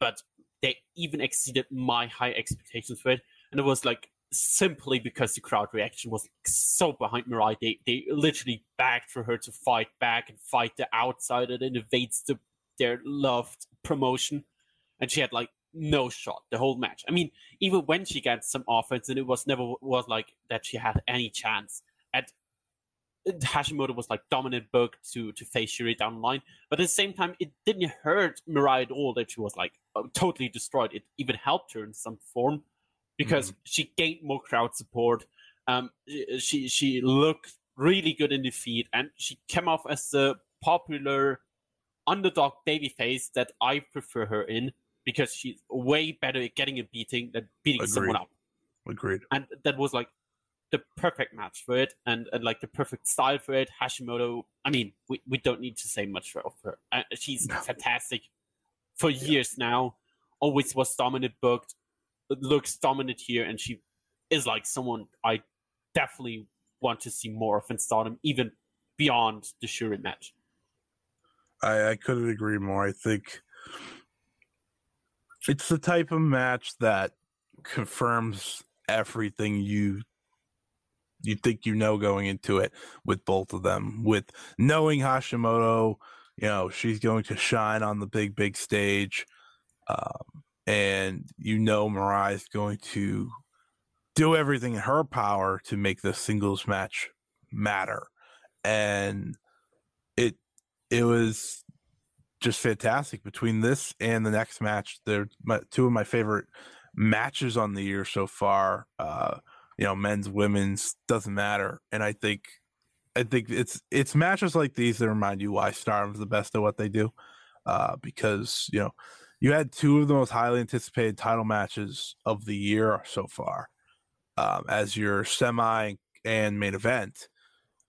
but they even exceeded my high expectations for it. And it was like simply because the crowd reaction was so behind Mirai. They they literally begged for her to fight back and fight the outsider that invades the, their loved promotion. And she had like no shot the whole match. I mean, even when she got some offense, and it was never was like that she had any chance. At Hashimoto was like dominant book to, to face Shuri down the line. But at the same time, it didn't hurt Mirai at all that she was like totally destroyed. It even helped her in some form because mm-hmm. she gained more crowd support. Um, she she looked really good in defeat, and she came off as the popular underdog babyface that I prefer her in because she's way better at getting a beating than beating Agreed. someone up. Agreed. And that was like the perfect match for it, and, and like the perfect style for it. Hashimoto, I mean, we, we don't need to say much for her. Uh, she's no. fantastic for yeah. years now. Always was dominant booked, looks dominant here, and she is like someone I definitely want to see more of in Stardom, even beyond the Shuri match. I, I couldn't agree more. I think it's the type of match that confirms everything you you think you know going into it with both of them. With knowing Hashimoto, you know, she's going to shine on the big, big stage. Um, and you know Mirai's going to do everything in her power to make the singles match matter. And it it was just fantastic. Between this and the next match, they're my, two of my favorite matches on the year so far. Uh, you know, men's, women's, doesn't matter. And I think I think it's it's matches like these that remind you why Stardom's the best at what they do. Uh, because, you know, you had two of the most highly anticipated title matches of the year so far um, as your semi and main event.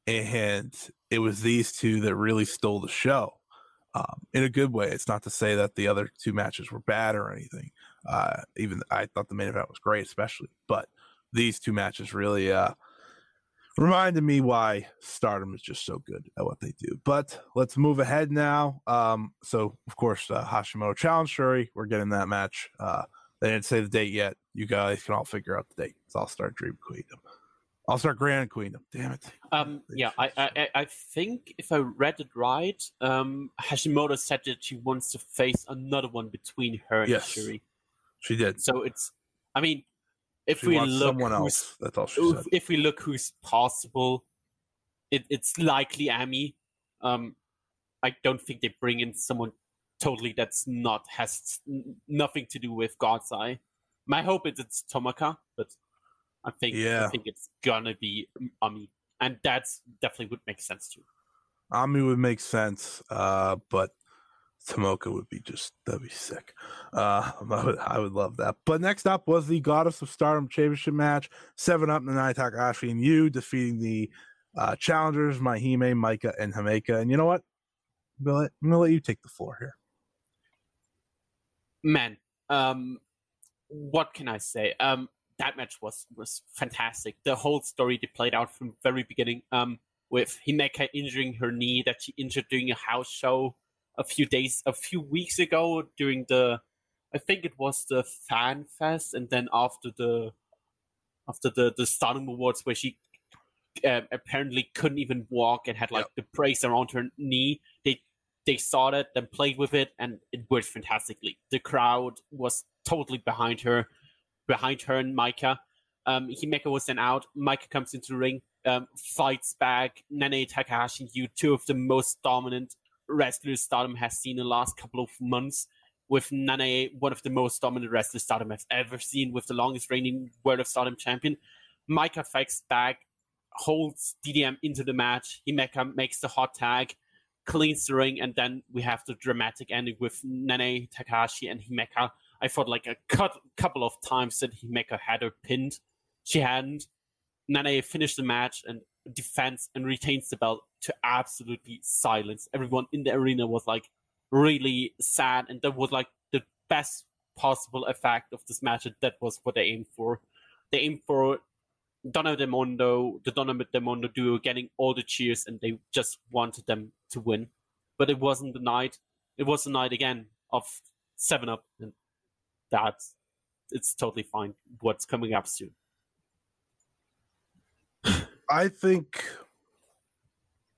And it was these two that really stole the show um, in a good way. It's not to say that the other two matches were bad or anything. Uh, even I thought the main event was great, especially. But these two matches really uh, reminded me why Stardom is just so good at what they do. But let's move ahead now. Um, so, of course, uh, Hashimoto challenged Shuri. We're getting that match. Uh, they didn't say the date yet. You guys can all figure out the date. It's All-Star Dream Queendom. All-Star Grand Queendom. Damn it. Um, yeah, I, I I think if I read it right, um, Hashimoto said that she wants to face another one between her and yes, Shuri. She did. So it's, I mean, If she we look, else. That's all she said. If we look who's possible, it, it's likely Ami. Um, I don't think they bring in someone totally that's not has nothing to do with God's Eye. My hope is it's Tomoka, but I think yeah. I think it's gonna be Ami, and that's definitely would make sense too. Ami would make sense, uh, but Tomoka would be just, that'd be sick. Uh, I would, I would love that. But next up was the Goddess of Stardom Championship match. seven up, Nene Takahashi and Yu defeating the uh, challengers, Maihime, Maika, and Himeka. And you know what, Bill, I'm going to let you take the floor here. Man, um, what can I say? Um, that match was, was fantastic. The whole story they played out from the very beginning um, with Himeka injuring her knee that she injured during a house show a few days, a few weeks ago during the, I think it was the Fan Fest, and then after the, after the, the Stardom Awards where she uh, apparently couldn't even walk and had like yep. the brace around her knee. They they saw that and played with it, and it worked fantastically. The crowd was totally behind her, behind her and Maika. Um, Himeka was then out. Maika comes into the ring, um, fights back. Nene Takahashi, you two of the most dominant wrestlers Stardom has seen in the last couple of months, with Nanae, one of the most dominant wrestlers Stardom has ever seen, with the longest reigning World of Stardom champion. Maika fights back, holds D D M into the match. Himeka makes the hot tag, cleans the ring, and then we have the dramatic ending with Nanae, Takahashi, and Himeka. I thought like a cut, couple of times that Himeka had her pinned. She hadn't. Nanae finished the match and defends and retains the belt to absolutely silence. Everyone in the arena was like really sad, and that was like the best possible effect of this match. That was what they aimed for. They aimed for Donna Del Mondo, the Donna Del Mondo duo getting all the cheers, and they just wanted them to win. But it wasn't the night. It was the night again of seven up, and that's, it's totally fine what's coming up soon. I think,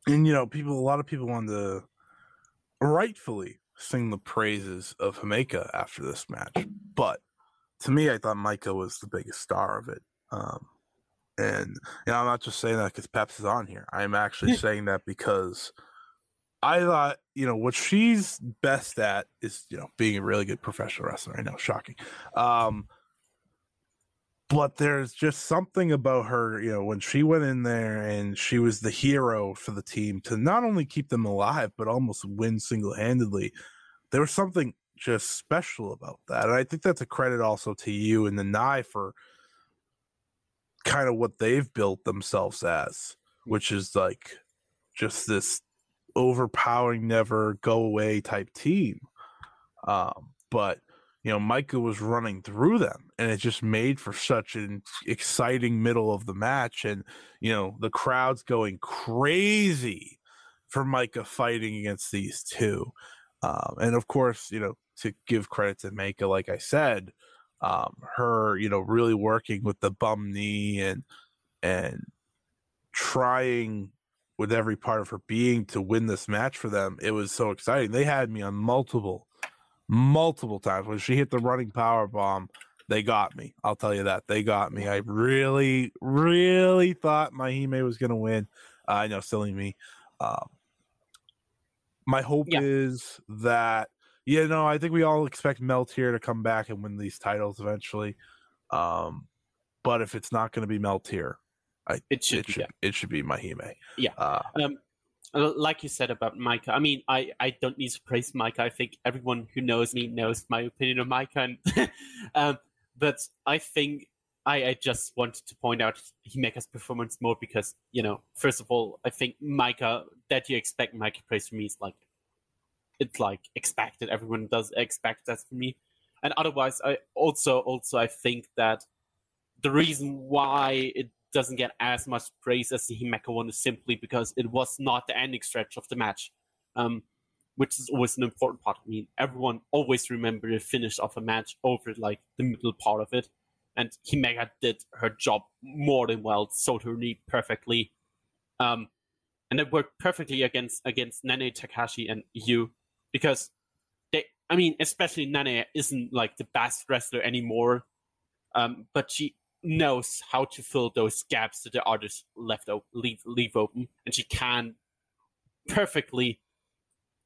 and you know, people, a lot of people want to rightfully sing the praises of Himeka after this match, but to me, I thought Maika was the biggest star of it. Um, and you know, I'm not just saying that because Peps is on here. I'm actually saying that because I thought, you know, what she's best at is, you know, being a really good professional wrestler. I know, shocking. Um, but there's just something about her, you know, when she went in there and she was the hero for the team to not only keep them alive, but almost win single-handedly. There was something just special about that. And I think that's a credit also to you and the Nai for kind of what they've built themselves as, which is like just this overpowering, never go away type team. Um, but you know, Maika was running through them, and it just made for such an exciting middle of the match. And, you know, the crowd's going crazy for Maika fighting against these two. Um, and, of course, you know, to give credit to Maika, like I said, um, her, you know, really working with the bum knee and and trying with every part of her being to win this match for them. It was so exciting. They had me on multiple Multiple times. When she hit the running power bomb, they got me. I'll tell you that. They got me. I really, really thought my Hime was going to win. Uh, I know, silly me. Um, my hope yeah. is that, you know, I think we all expect Meltier to come back and win these titles eventually. Um, but if it's not going to be Meltier, I, it should it be, should, yeah. it should be my Hime. Yeah. Uh, um, Like you said about Maika, I mean, I, I don't need to praise Maika. I think everyone who knows me knows my opinion of Maika. And, um, but I think I, I just wanted to point out Himeka's performance more because, you know, first of all, I think Maika, that you expect Maika praise from me is like, it's like expected. Everyone does expect that from me. And otherwise, I also, also, I think that the reason why it doesn't get as much praise as the Himeka one is simply because it was not the ending stretch of the match, um, which is always an important part. I mean, everyone always remembers the finish of a match over like the middle part of it, and Himeka did her job more than well, sold her knee perfectly, um, and it worked perfectly against against Nene, Takahashi, and Yu, because they, I mean, especially Nene isn't like the best wrestler anymore, um, but she knows how to fill those gaps that the artists left open, leave leave open, and she can perfectly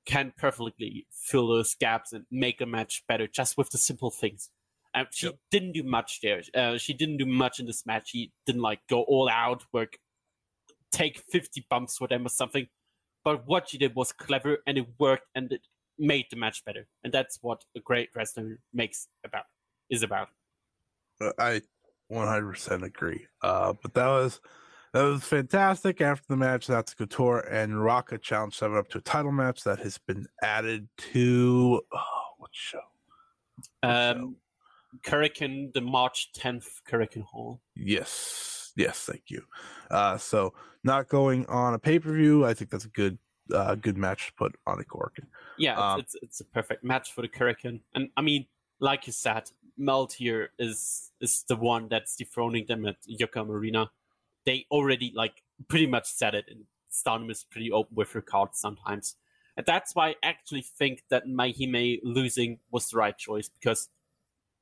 can perfectly fill those gaps and make a match better just with the simple things. And she yep. didn't do much there. Uh, she didn't do much in this match. She didn't like go all out, work, take fifty bumps for them or something. But what she did was clever, and it worked, and it made the match better. And that's what a great wrestler makes about is about. Uh, I. one hundred percent agree. Uh, but that was that was fantastic. After the match, Natsuko Tora and Raka challenged seven up to a title match that has been added to oh, what show? What um, show? Kurikan, the March tenth Kurikan Hall. Yes, yes, thank you. Uh, so not going on a pay per view. I think that's a good uh, good match to put on a Kurikan. Yeah, um, it's, it's it's a perfect match for the Kurikan, and I mean, like you said, Meltier is is the one that's dethroning them at Yokohama Arena. They already like pretty much said it, and Stardom is pretty open with her cards sometimes. And that's why I actually think that Mai Hime losing was the right choice, because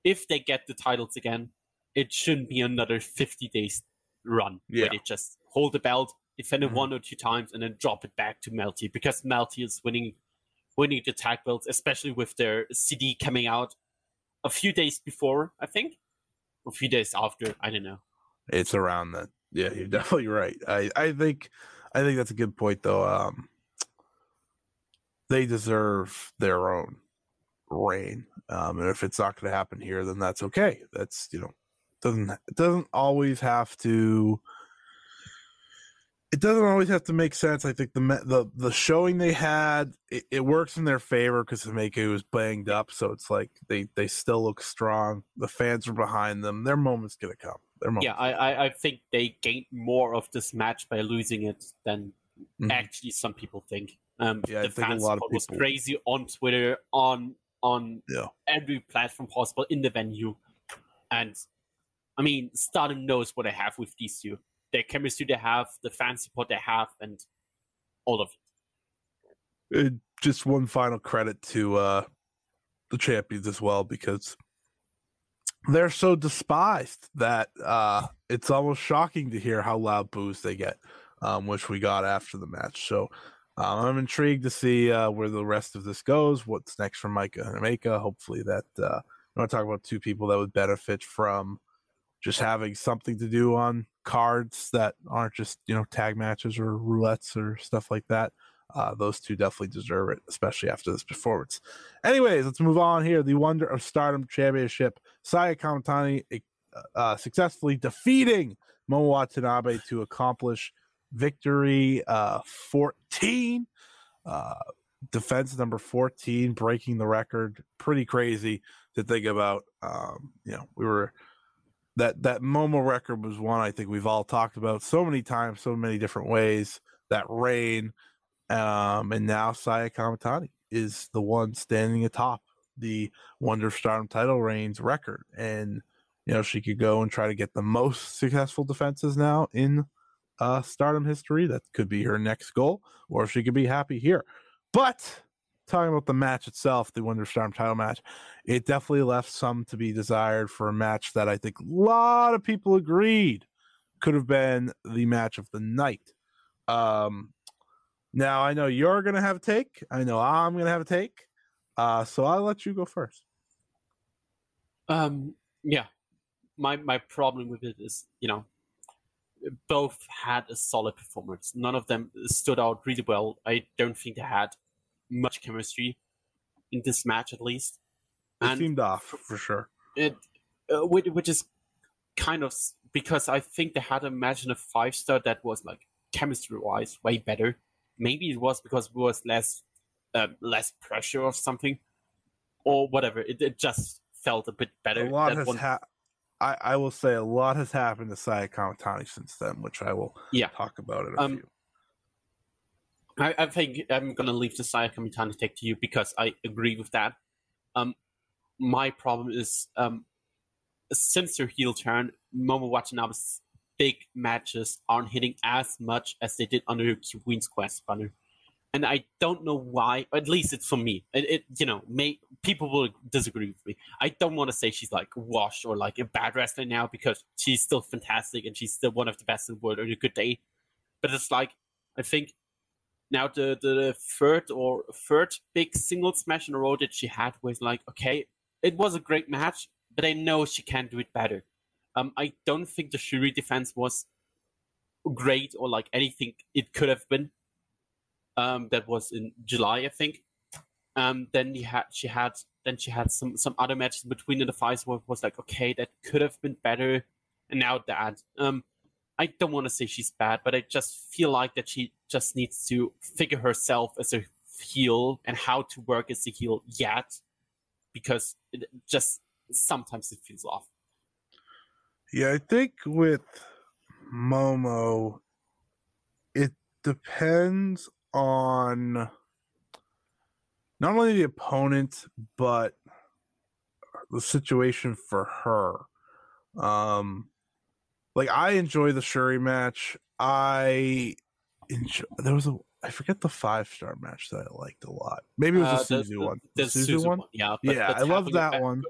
if they get the titles again, it shouldn't be another fifty days run yeah. where they just hold the belt, defend it mm-hmm. one or two times, and then drop it back to Meltier, because Meltier is winning winning the tag belts, especially with their C D coming out a few days before, I think. A few days after, I don't know. It's around that. Yeah, you're definitely right. I, I think I think that's a good point, though. Um, they deserve their own reign, um, and if it's not going to happen here, then that's okay. That's, you know, doesn't it doesn't always have to. It doesn't always have to make sense. I think the the the showing they had, it, it works in their favor because Himeka was banged up, so it's like they, they still look strong. The fans are behind them. Their moment's gonna come. Their moment's yeah, gonna I, I I think they gained more of this match by losing it than mm-hmm. actually some people think. Um, yeah, the I think fans a lot of people was crazy on Twitter, on on yeah. every platform possible in the venue. And I mean, Stardom knows what they have with these two. The chemistry they have, the fan support they have, and all of it. it just one final credit to uh, the champions as well, because they're so despised that uh, it's almost shocking to hear how loud boos they get, um, which we got after the match. So um, I'm intrigued to see uh, where the rest of this goes, what's next for Maika and Himeka. Hopefully that uh, I want to talk about two people that would benefit from just having something to do on cards that aren't just, you know, tag matches or roulettes or stuff like that. Uh, those two definitely deserve it, especially after this performance. Anyways, let's move on here. The Wonder of Stardom Championship. Saya Kamitani uh, successfully defeating Momo Watanabe to accomplish victory uh, fourteen. Uh, defense number fourteen, breaking the record. Pretty crazy to think about. Um, you know, we were... That that Momo record was one I think we've all talked about so many times, so many different ways, that reign. Um, and now Saya Kamitani is the one standing atop the Wonder of Stardom title reigns record. And, you know, she could go and try to get the most successful defenses now in uh, Stardom history. That could be her next goal, or she could be happy here. But talking about the match itself, the Wonder of Stardom title match, it definitely left some to be desired for a match that I think a lot of people agreed could have been the match of the night. Um, now, I know you're going to have a take. I know I'm going to have a take. Uh, so I'll let you go first. Um, yeah. My, my problem with it is, you know, both had a solid performance. None of them stood out really well. I don't think they had much chemistry in this match, at least. It seemed off for sure. It, uh, which, which is kind of because I think they had a match in a five star that was like chemistry wise way better. Maybe it was because it was less, uh, less pressure or something, or whatever. It, it just felt a bit better. A lot has one... ha- I, I will say a lot has happened to Saya Kamitani since then, which I will yeah. talk about in a um, few. I, I think I'm going to leave the Saya Kamitani take to you because I agree with that. Um, my problem is um, since her heel turn, Momo Watanabe's big matches aren't hitting as much as they did under her Queen's Quest banner. And I don't know why, at least it's for me. It, it you know, may, people will disagree with me. I don't want to say she's like washed or like a bad wrestler now because she's still fantastic and she's still one of the best in the world on a good day. But it's like, I think... Now the, the third or third big singles match in a row that she had was like, okay, it was a great match, but I know she can do it better. Um, I don't think the Shuri defense was great or like anything it could have been. Um, that was in July, I think. Um, then you had she had then she had some, some other matches between the fights where it was like, okay, that could have been better, and now that. Um, I don't want to say she's bad, but I just feel like that she just needs to figure herself as a heel and how to work as a heel yet, because it just sometimes it feels off. Yeah, I think with Momo, it depends on not only the opponent, but the situation for her. Um, Like, I enjoy the Shuri match. I enjoy, there was a, I forget the five star match that I liked a lot. Maybe it was uh, the Suzu one. The, the Suzu, Suzu one? one? Yeah. But, yeah, but I love that bad, one.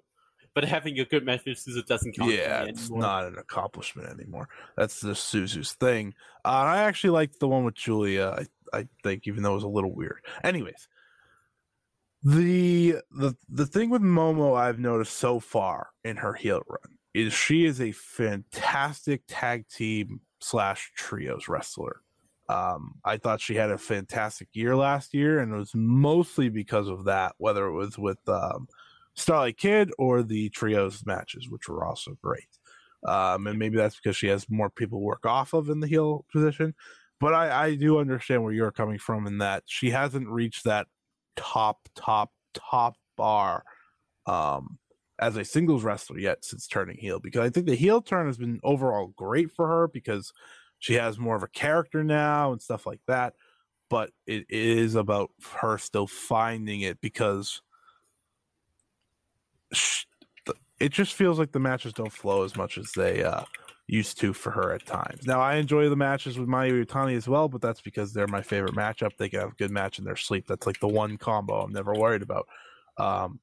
But having a good match with Suzu doesn't count. Yeah, it's not an accomplishment anymore. That's the Suzu's thing. Uh, I actually liked the one with Giulia, I, I think, even though it was a little weird. Anyways, the, the, the thing with Momo I've noticed so far in her heel run is she is a fantastic tag team slash trios wrestler. Um, I thought she had a fantastic year last year, and it was mostly because of that, whether it was with um, Starlight Kid or the trios matches, which were also great. Um, and maybe that's because she has more people to work off of in the heel position. But I, I do understand where you're coming from in that she hasn't reached that top, top, top bar um, as a singles wrestler yet since turning heel, because I think the heel turn has been overall great for her because she has more of a character now and stuff like that. But it is about her still finding it, because it just feels like the matches don't flow as much as they uh, used to for her at times. Now, I enjoy the matches with Mayu Iwatani as well, but that's because they're my favorite matchup. They can have a good match in their sleep. That's like the one combo I'm never worried about. Um,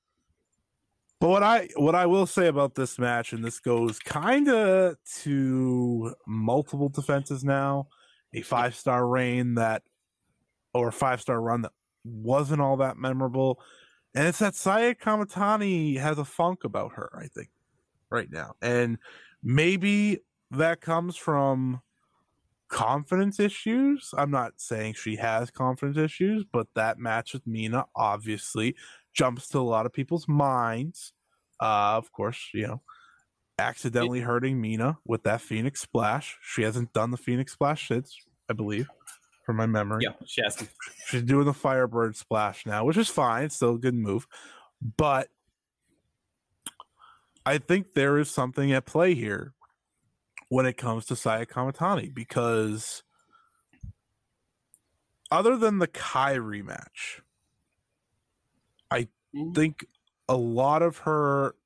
but what I what I will say about this match, and this goes kind of to multiple defenses now, a five-star reign that, or a five-star run that wasn't all that memorable. And it's that Saya Kamitani has a funk about her, I think, right now. And maybe that comes from confidence issues. I'm not saying she has confidence issues, but that match with Mina obviously jumps to a lot of people's minds. Uh, of course, you know, accidentally hurting Mina with that Phoenix Splash. She hasn't done the Phoenix Splash since, I believe. From my memory. Yeah, she has to. She's doing the Firebird Splash now, which is fine. It's still a good move. But I think there is something at play here when it comes to Saya Kamitani, because other than the Kairi match, I mm-hmm. think a lot of her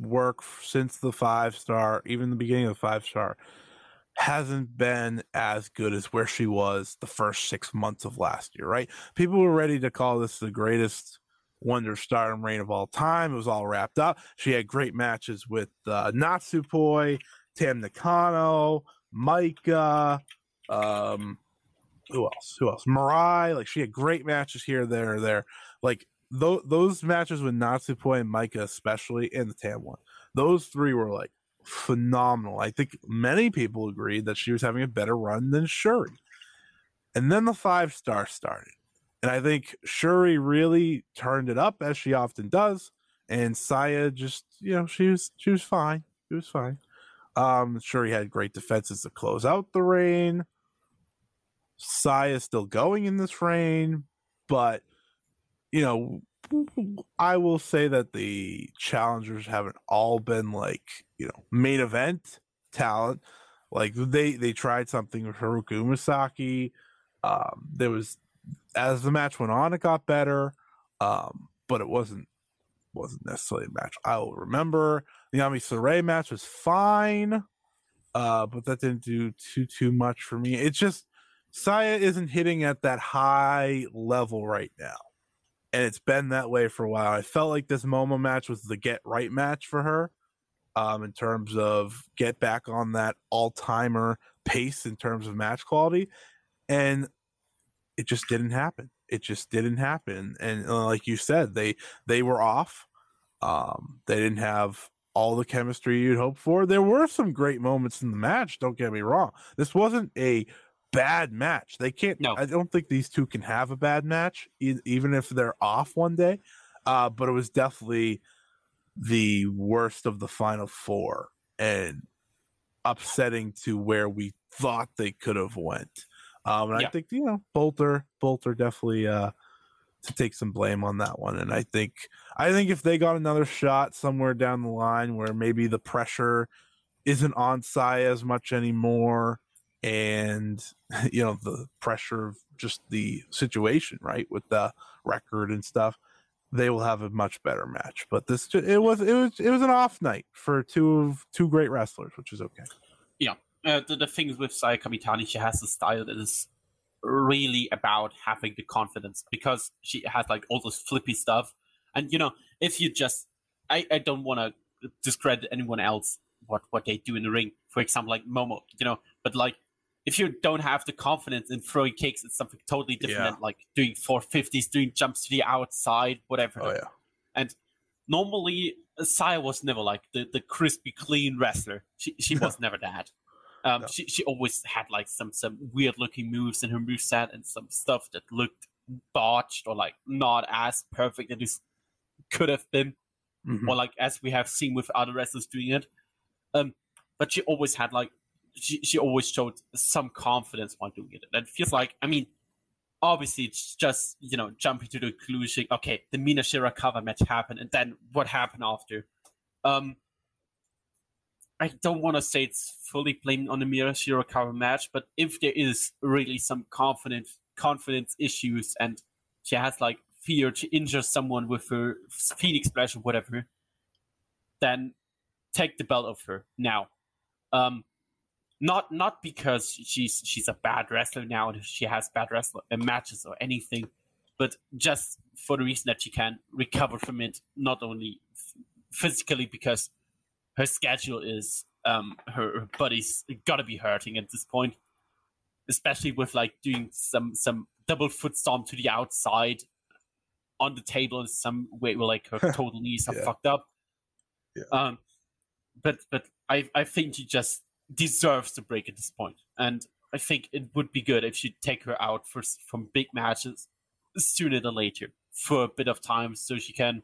work since the five-star, even the beginning of the five-star, hasn't been as good as where she was the first six months of last year, right? People were ready to call this the greatest Wonder Stardom reign of all time. It was all wrapped up. She had great matches with uh, Natsupoi, Tam Nakano, Maika, um, who else? Who else? Mirai. Like, she had great matches here, there, there. Like, th- those matches with Natsupoi and Maika especially, and the Tam one, those three were, like, phenomenal. I think many people agreed that she was having a better run than Shuri. And then the five star started. And I think Shuri really turned it up, as she often does. And Saya just, you know, she was she was fine. She was fine. Um, Shuri had great defenses to close out the reign. Saya's still going in this reign, but you know, I will say that the challengers haven't all been, like, you know, main event talent. Like, they they tried something with Haruka Umasaki. Um, there was, as the match went on, it got better, um, but it wasn't wasn't necessarily a match I will remember. The Ami Saray match was fine, uh, but that didn't do too too much for me. It's just Saya isn't hitting at that high level right now. And it's been that way for a while. I felt like this Momo match was the get right match for her, um, in terms of get back on that all-timer pace in terms of match quality. And it just didn't happen. It just didn't happen. And uh, like you said, they they were off. Um, they didn't have all the chemistry you'd hope for. There were some great moments in the match, don't get me wrong. This wasn't a bad match. They can't. No. I don't think these two can have a bad match, e- even if they're off one day. Uh, but it was definitely the worst of the final four, and upsetting to where we thought they could have went. Um, and yeah. I think, you know, Bolter, Bolter definitely uh, to take some blame on that one. And I think, I think if they got another shot somewhere down the line where maybe the pressure isn't on Saya as much anymore, and you know, the pressure of just the situation, right, with the record and stuff, they will have a much better match. But this, it was it was it was an off night for two of two great wrestlers, which is okay. Yeah, uh, the, the things with Saya Kamitani, she has a style that is really about having the confidence, because she has like all this flippy stuff. And you know, if you just, I I don't want to discredit anyone else what what they do in the ring. For example, like Momo, you know, but like, if you don't have the confidence in throwing kicks, it's something totally different, yeah. than like doing four fifties, doing jumps to the outside, whatever. Oh, yeah. And normally, Saya was never like the, the crispy, clean wrestler. She she was never that. Um, no. She she always had like some, some weird-looking moves in her moveset, and some stuff that looked botched, or like not as perfect as it could have been, mm-hmm. or like as we have seen with other wrestlers doing it. Um, but she always had like, She she always showed some confidence while doing it. And it feels like, I mean, obviously it's just, you know, jumping to the conclusion, okay, the Mina Shirakawa match happened, and then what happened after? Um, I don't want to say it's fully blamed on the Mina Shirakawa match, but if there is really some confidence confidence issues, and she has like fear to injure someone with her Phoenix Splash or whatever, then take the belt off her now. Um, not not because she's she's a bad wrestler now and she has bad wrestler uh, matches or anything, but just for the reason that she can recover from it, not only f- physically because her schedule is um, her, her body's gotta be hurting at this point, especially with like doing some some double foot stomp to the outside on the table in some way where like her total knees are yeah. fucked up. Yeah. Um, but but I I think she just deserves the break at this point, and I think it would be good if you take her out for from big matches sooner than later for a bit of time, so she can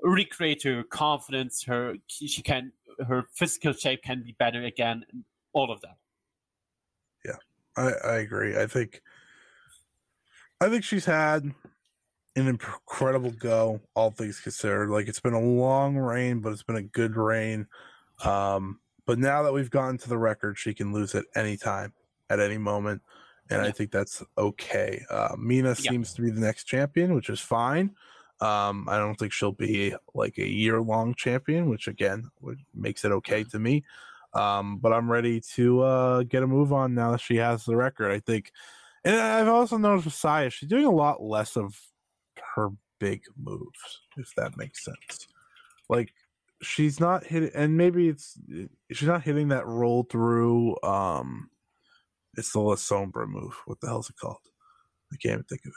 recreate her confidence, her she can her physical shape can be better again, all of that. Yeah, I I agree. I think I think she's had an incredible go, all things considered. Like, it's been a long reign, but it's been a good reign. Um, but now that we've gotten to the record, she can lose at any time, at any moment, and yeah. I think that's okay. Uh, Mina yeah. seems to be the next champion, which is fine. Um, I don't think she'll be like a year-long champion, which again which makes it okay to me. Um, but I'm ready to uh, get a move on now that she has the record, I think. And I've also noticed with Saya, she's doing a lot less of her big moves, if that makes sense. Like, she's not hitting, and maybe it's she's not hitting that roll through. Um, it's the La Sombra move. What the hell's it called? I can't even think of it.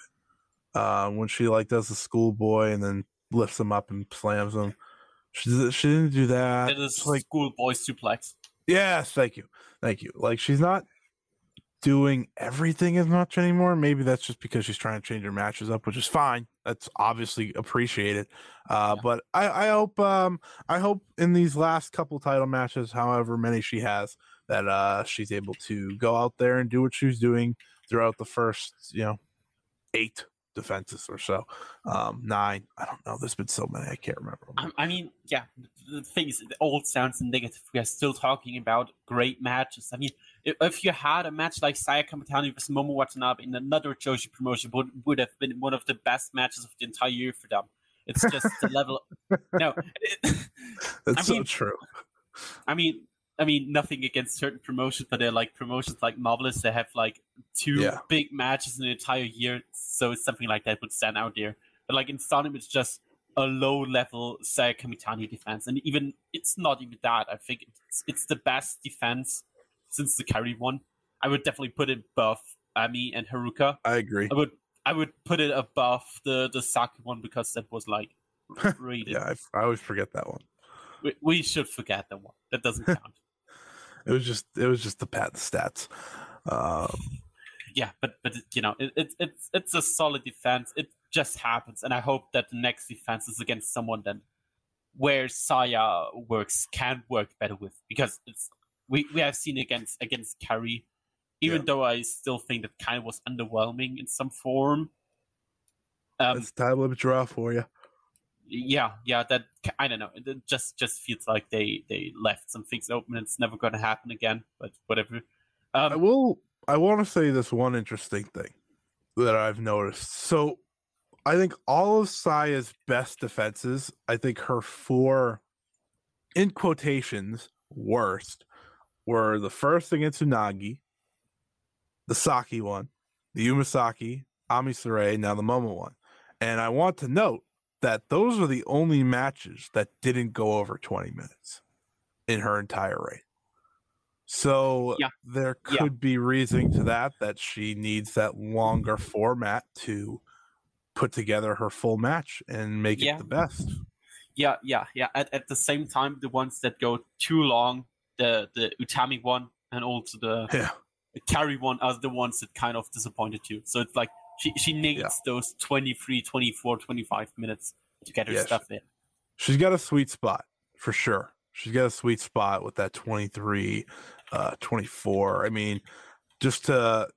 Uh, when she like does the schoolboy and then lifts him up and slams him, she she didn't do that. It is like schoolboy suplex. Yes, thank you, thank you. Like, she's not doing everything as much anymore. Maybe that's just because she's trying to change her matches up, which is fine. That's obviously appreciated. Uh, yeah. But I, I hope, um, I hope in these last couple title matches, however many she has, that uh, she's able to go out there and do what she was doing throughout the first, you know, eight defenses or so, um, nine. I don't know. There's been so many I can't remember. I, I mean, yeah. The thing is, it all sounds negative. We are still talking about great matches. I mean, if you had a match like Saya Kamitani with Momo Watanabe in another Joshi promotion, would would have been one of the best matches of the entire year for them. It's just the level. Of, no, it, that's I so mean, true. I mean, I mean, nothing against certain promotions, but they're like promotions like Marvelous. They have like two yeah. big matches in an entire year, so it's something like that would stand out there. But like in Stardom, it's just a low-level Saya Kamitani defense, and even it's not even that. I think it's it's the best defense. Since the Kairi one, I would definitely put it above Ami and Haruka. I agree. I would I would put it above the, the Saki one because that was like really... yeah, I, I always forget that one. We, we should forget that one. That doesn't count. it was just it was just the bad stats. Um... Yeah, but but you know it, it it's it's a solid defense. It just happens, and I hope that the next defense is against someone then where Saya works can work better with, because it's. We we have seen against against Kairi, even yeah. though I still think that kind of was underwhelming in some form. Um, That's time limit draw for you. Yeah, yeah. That I don't know. It just just feels like they, they left some things open. It's never going to happen again. But whatever. Um, I will. I want to say this one interesting thing that I've noticed. So I think all of Saya's best defenses, I think her four, in quotations, worst, were the first against Unagi, the Saki one, the Umasaki, Ami Saray, now the Momo one. And I want to note that those are the only matches that didn't go over twenty minutes in her entire reign. So yeah. there could yeah. be reasoning to that, that she needs that longer format to put together her full match and make yeah. it the best. Yeah, yeah, yeah. At, at the same time, the ones that go too long, The, the Utami one and also the, yeah. the Kairi one are the ones that kind of disappointed you. So it's like she, she needs yeah. those twenty-three, twenty-four, twenty-five minutes to get her yeah, stuff she, in. She's got a sweet spot for sure. She's got a sweet spot with that twenty-three, twenty-four. I mean, just to,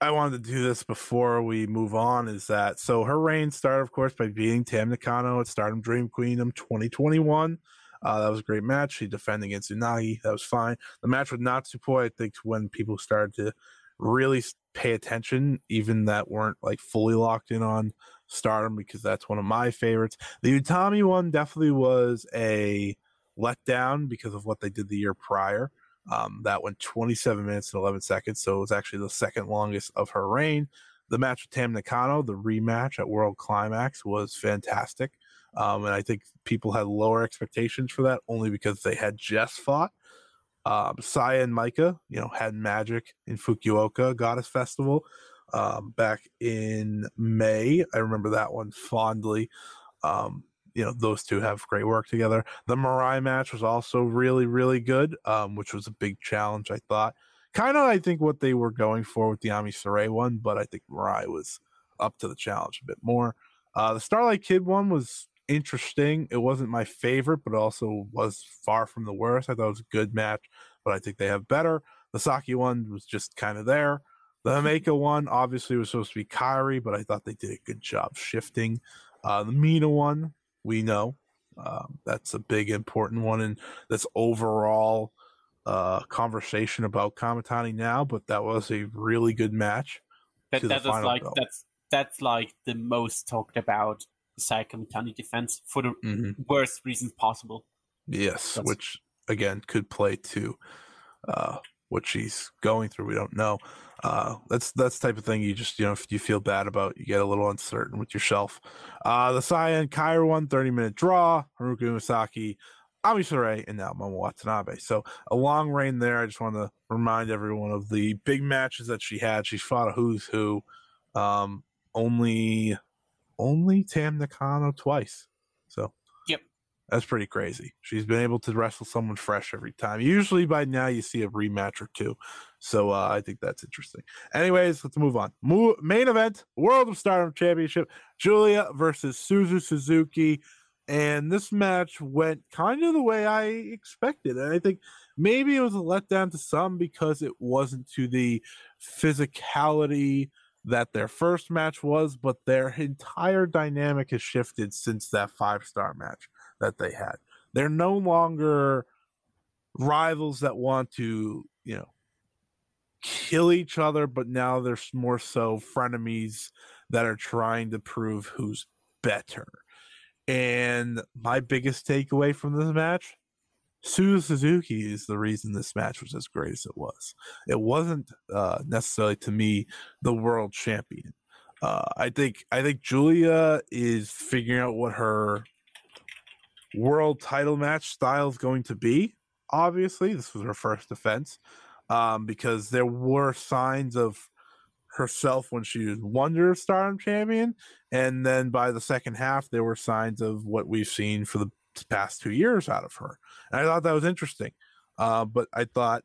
I wanted to do this before we move on is that, so her reign started, of course, by beating Tam Nakano at Stardom Dream Queendom twenty twenty-one. Uh, that was a great match. She defended against Unagi. That was fine. The match with Natsupoi, I think, when people started to really pay attention, even that weren't like fully locked in on Stardom, because that's one of my favorites. The Utami one definitely was a letdown because of what they did the year prior. Um, that went twenty-seven minutes and eleven seconds, so it was actually the second longest of her reign. The match with Tam Nakano, the rematch at World Climax, was fantastic. Um, and I think people had lower expectations for that only because they had just fought. Um, Saya and Maika, you know, had magic in Fukuoka Goddess Festival um, back in May. I remember that one fondly. Um, you know, those two have great work together. The Mirai match was also really, really good, um, which was a big challenge, I thought. Kind of, I think, what they were going for with the Ami Saray one, but I think Mirai was up to the challenge a bit more. Uh, the Starlight Kid one was interesting. It wasn't my favorite, but also was far from the worst. I thought it was a good match, but I think they have better. The Saki one was just kind of there. The Himeka one obviously was supposed to be Kairi, but I thought they did a good job shifting. Uh, the Mina one, we know. Uh, that's a big, important one, and that's overall uh, conversation about Kamitani now, but that was a really good match. That, that is like, that's, that's like the most talked about Saya Kamitani defense for the mm-hmm. worst reasons possible. Yes, that's... which, again, could play to uh, what she's going through. We don't know. Uh, that's that's the type of thing you just, you know, if you feel bad about, you get a little uncertain with yourself. Uh, the Saya and Kairi one, thirty-minute draw, Haruka Iwasaki, Ami Saray, and now Momo Watanabe. So a long reign there. I just want to remind everyone of the big matches that she had. She fought a who's who. Um, only... Only Tam Nakano twice. So, yep. That's pretty crazy. She's been able to wrestle someone fresh every time. Usually by now you see a rematch or two. So, uh, I think that's interesting. Anyways, let's move on. Mo- main event, World of Stardom Championship, Giulia versus Suzu Suzuki. And this match went kind of the way I expected. And I think maybe it was a letdown to some because it wasn't to the physicality that their first match was, but their entire dynamic has shifted since that five-star match that they had. They're no longer rivals that want to, you know, kill each other, but now they're more so frenemies that are trying to prove who's better. And my biggest takeaway from this match, Suzu Suzuki is the reason this match was as great as it was. It wasn't uh, necessarily, to me, the world champion. Uh, I think I think Giulia is figuring out what her world title match style is going to be. Obviously, this was her first defense um, because there were signs of herself when she was Wonder Stardom champion, and then by the second half, there were signs of what we've seen for the past two years out of her. And I thought that was interesting. Uh, but I thought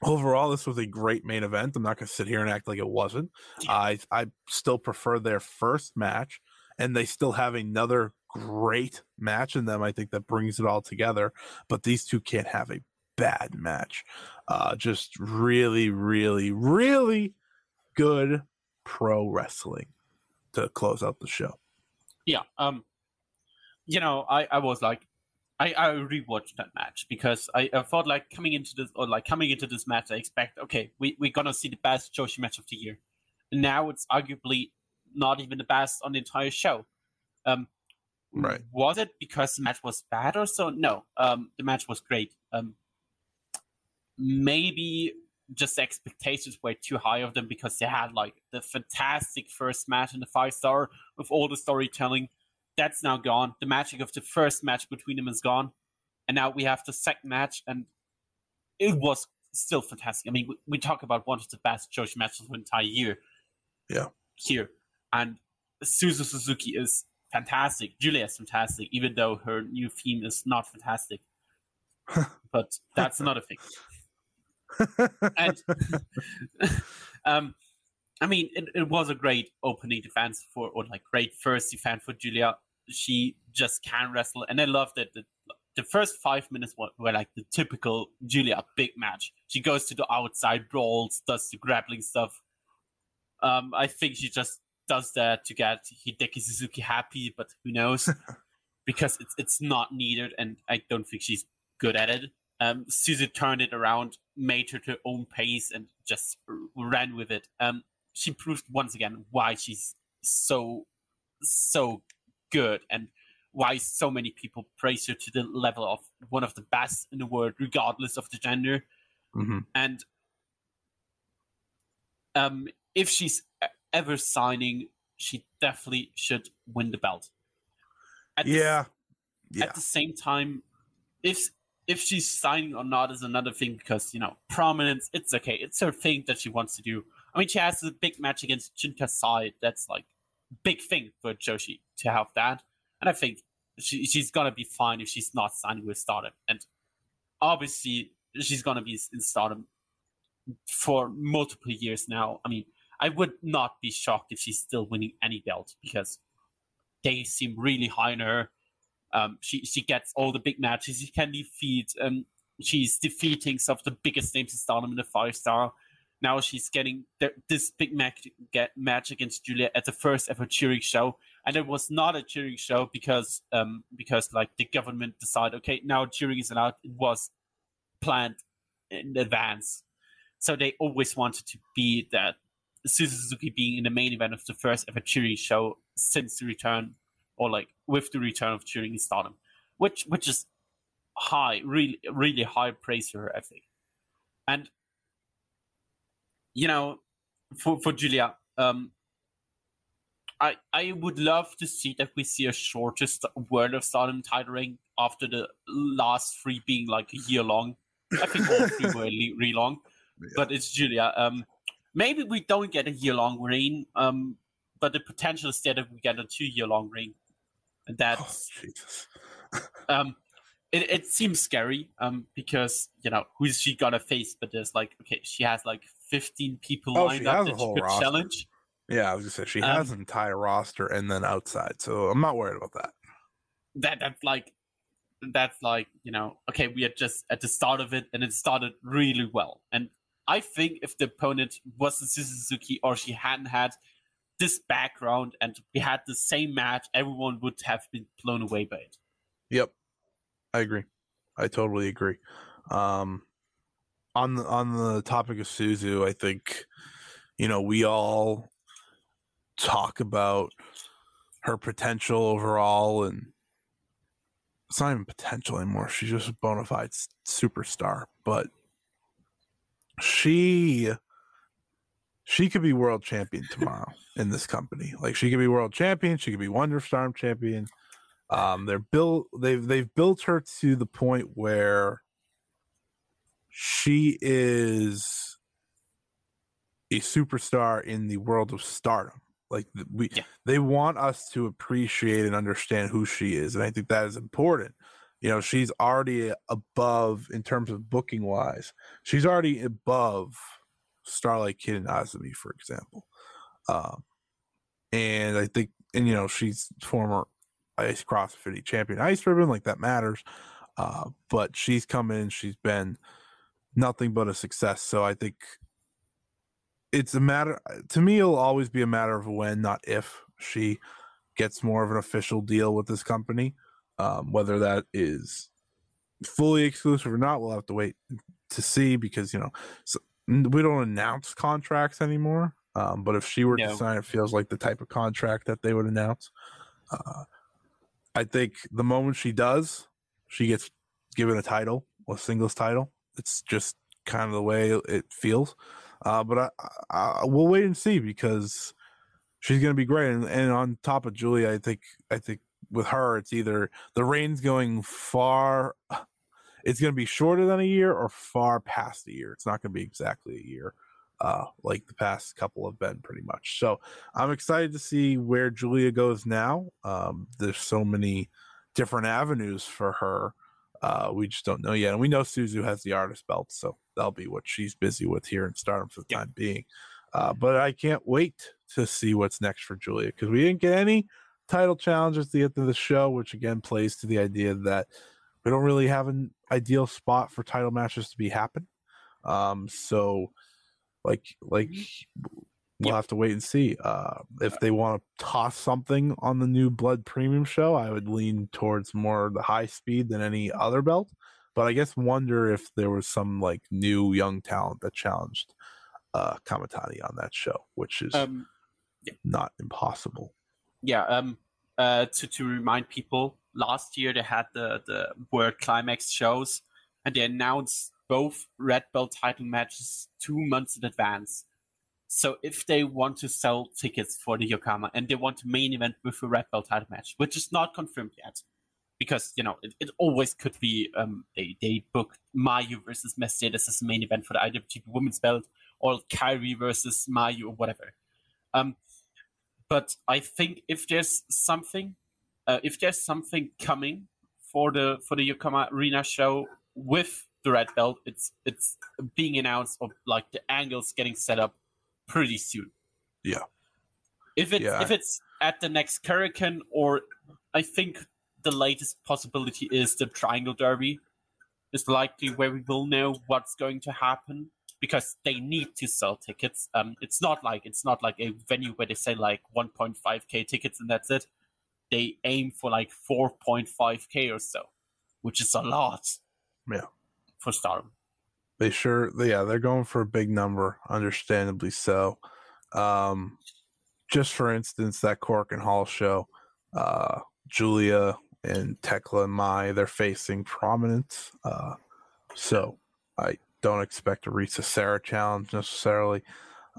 overall this was a great main event. I'm not going to sit here and act like it wasn't. Yeah. I I still prefer their first match, and they still have another great match in them. I think that brings it all together, but these two can't have a bad match. Uh, just really, really, really good pro wrestling to close out the show. Yeah. Um, You know, I, I was like, I, I rewatched that match because I, I thought like coming into this or like coming into this match, I expect, okay, we, we're going to see the best Joshi match of the year. And now it's arguably not even the best on the entire show. Um, right. Was it because the match was bad or so? No, um, the match was great. Um, maybe just the expectations were too high of them because they had like the fantastic first match and the five star with all the storytelling. That's now gone. The magic of the first match between them is gone. And now we have the second match, and it was still fantastic. I mean, we, we talk about one of the best Joshi matches of the entire year. Yeah. Here. And Suzu Suzuki is fantastic. Giulia is fantastic, even though her new theme is not fantastic. But that's another thing. And um I mean, it, it was a great opening defense for, or like great first defense for Giulia. She just can wrestle. And I love that the, the first five minutes were, were like the typical Giulia big match. She goes to the outside, brawls, does the grappling stuff. Um, I think she just does that to get Hideki Suzuki happy, but who knows? Because it's it's not needed, and I don't think she's good at it. Um, Suzu turned it around, made her to her own pace, and just ran with it. Um, She proved once again why she's so, so good and why so many people praise her to the level of one of the best in the world, regardless of the gender. Mm-hmm. And um, if she's ever signing, she definitely should win the belt. At yeah. The, yeah. At the same time, if if she's signing or not is another thing, because, you know, prominence, it's okay. It's her thing that she wants to do. I mean, she has a big match against Jin Kasai. That's like a big thing for Joshi to have that. And I think she, she's going to be fine if she's not signing with Stardom. And obviously, she's going to be in Stardom for multiple years now. I mean, I would not be shocked if she's still winning any belt, because they seem really high on her. Um, she, she gets all the big matches she can defeat. Um, she's defeating some of the biggest names in Stardom in the five-star. Now she's getting th- this big match, get, match against Giulia at the first ever cheering show. And it was not a cheering show because, um, because like the government decided, okay, now cheering is allowed. It was planned in advance. So they always wanted to be that. Suzuki being in the main event of the first ever cheering show since the return, or like with the return of cheering in Stardom, which which is high, really, really high praise for her, I think. And you know, for for Giulia, um, I I would love to see that we see a shortest World of Stardom title reign after the last three being like a year long. I think all three were really, really long, yeah. But it's Giulia. Um, Maybe we don't get a year-long reign, um, but the potential is there that we get a two-year-long reign. And that's... Oh, um, it, it seems scary um, because, you know, who is she going to face? But there's like, okay, she has like fifteen people oh, lined up that she could roster. Challenge. Yeah, I was just saying, she um, has an entire roster and then outside, so I'm not worried about that. That That's like, that's like, you know, okay, we are just at the start of it, and it started really well. And I think if the opponent wasn't Suzuki or she hadn't had this background and we had the same match, everyone would have been blown away by it. Yep. I agree. I totally agree. Um, on the, on the topic of Suzu, I think, you know, we all talk about her potential overall, and it's not even potential anymore. She's just a bona fide superstar, but She she could be world champion tomorrow in this company. Like, she could be world champion, she could be Wonder Storm champion. Um, they're built they've they've built her to the point where she is a superstar in the world of Stardom. Like, we yeah. they want us to appreciate and understand who she is, and I think that is important. You know, she's already above, in terms of booking-wise, she's already above Starlight Kid and Azumi, for example. Um, and I think, and you know, she's former Ice CrossFit champion, Ice Ribbon, like that matters. Uh, but she's come in, she's been nothing but a success. So I think it's a matter, to me, it'll always be a matter of when, not if, she gets more of an official deal with this company. Um, whether that is fully exclusive or not, we'll have to wait to see, because, you know, so we don't announce contracts anymore. Um, but if she were no. to sign, it feels like the type of contract that they would announce. Uh, I think the moment she does, she gets given a title, a singles title. It's just kind of the way it feels. Uh, but I, I, we'll wait and see, because she's going to be great. And, and on top of Giulia, I think, I think, with her, it's either the reign's going far, it's going to be shorter than a year, or far past a year. It's not going to be exactly a year, uh, like the past couple have been, pretty much. So I'm excited to see where Giulia goes now. Um, there's so many different avenues for her. Uh, we just don't know yet. And we know Suzu has the artist belt, so that'll be what she's busy with here in Stardom for the yeah. time being. Uh, but I can't wait to see what's next for Giulia, because we didn't get any title challenge at the end of the show, which again plays to the idea that we don't really have an ideal spot for title matches to be happen. Um, so like, like we'll have to wait and see uh, if they want to toss something on the new Blood Premium show. I would lean towards more the high speed than any other belt, but I guess wonder if there was some like new young talent that challenged uh, Kamitani on that show, which is um, yeah. not impossible. Yeah, um, uh, to, to remind people, last year they had the, the World Climax shows, and they announced both Red Belt title matches two months in advance. So if they want to sell tickets for the Yokohama and they want a main event with a Red Belt title match, which is not confirmed yet, because, you know, it, it always could be um, they, they booked Mayu versus Mercedes as a main event for the I W G P Women's Belt, or Kairi versus Mayu or whatever. Um, but I think if there's something, uh, if there's something coming for the for the Yokohama Arena show with the Red Belt, it's it's being announced, or like the angles getting set up pretty soon. Yeah. If it's yeah. if it's at the next Kurikan, or I think the latest possibility is the Triangle Derby is likely where we will know what's going to happen, because they need to sell tickets. Um, it's not like it's not like a venue where they say like one point five k tickets and that's it. They aim for like four point five k or so, which is a lot. Yeah, for Stardom. They sure, yeah, they're going for a big number, understandably so. Um, just for instance, that Cork and Hall show, uh, Giulia and Thekla and Mai, they're facing prominence. Uh, so I. Don't expect a Risa Sarah challenge necessarily,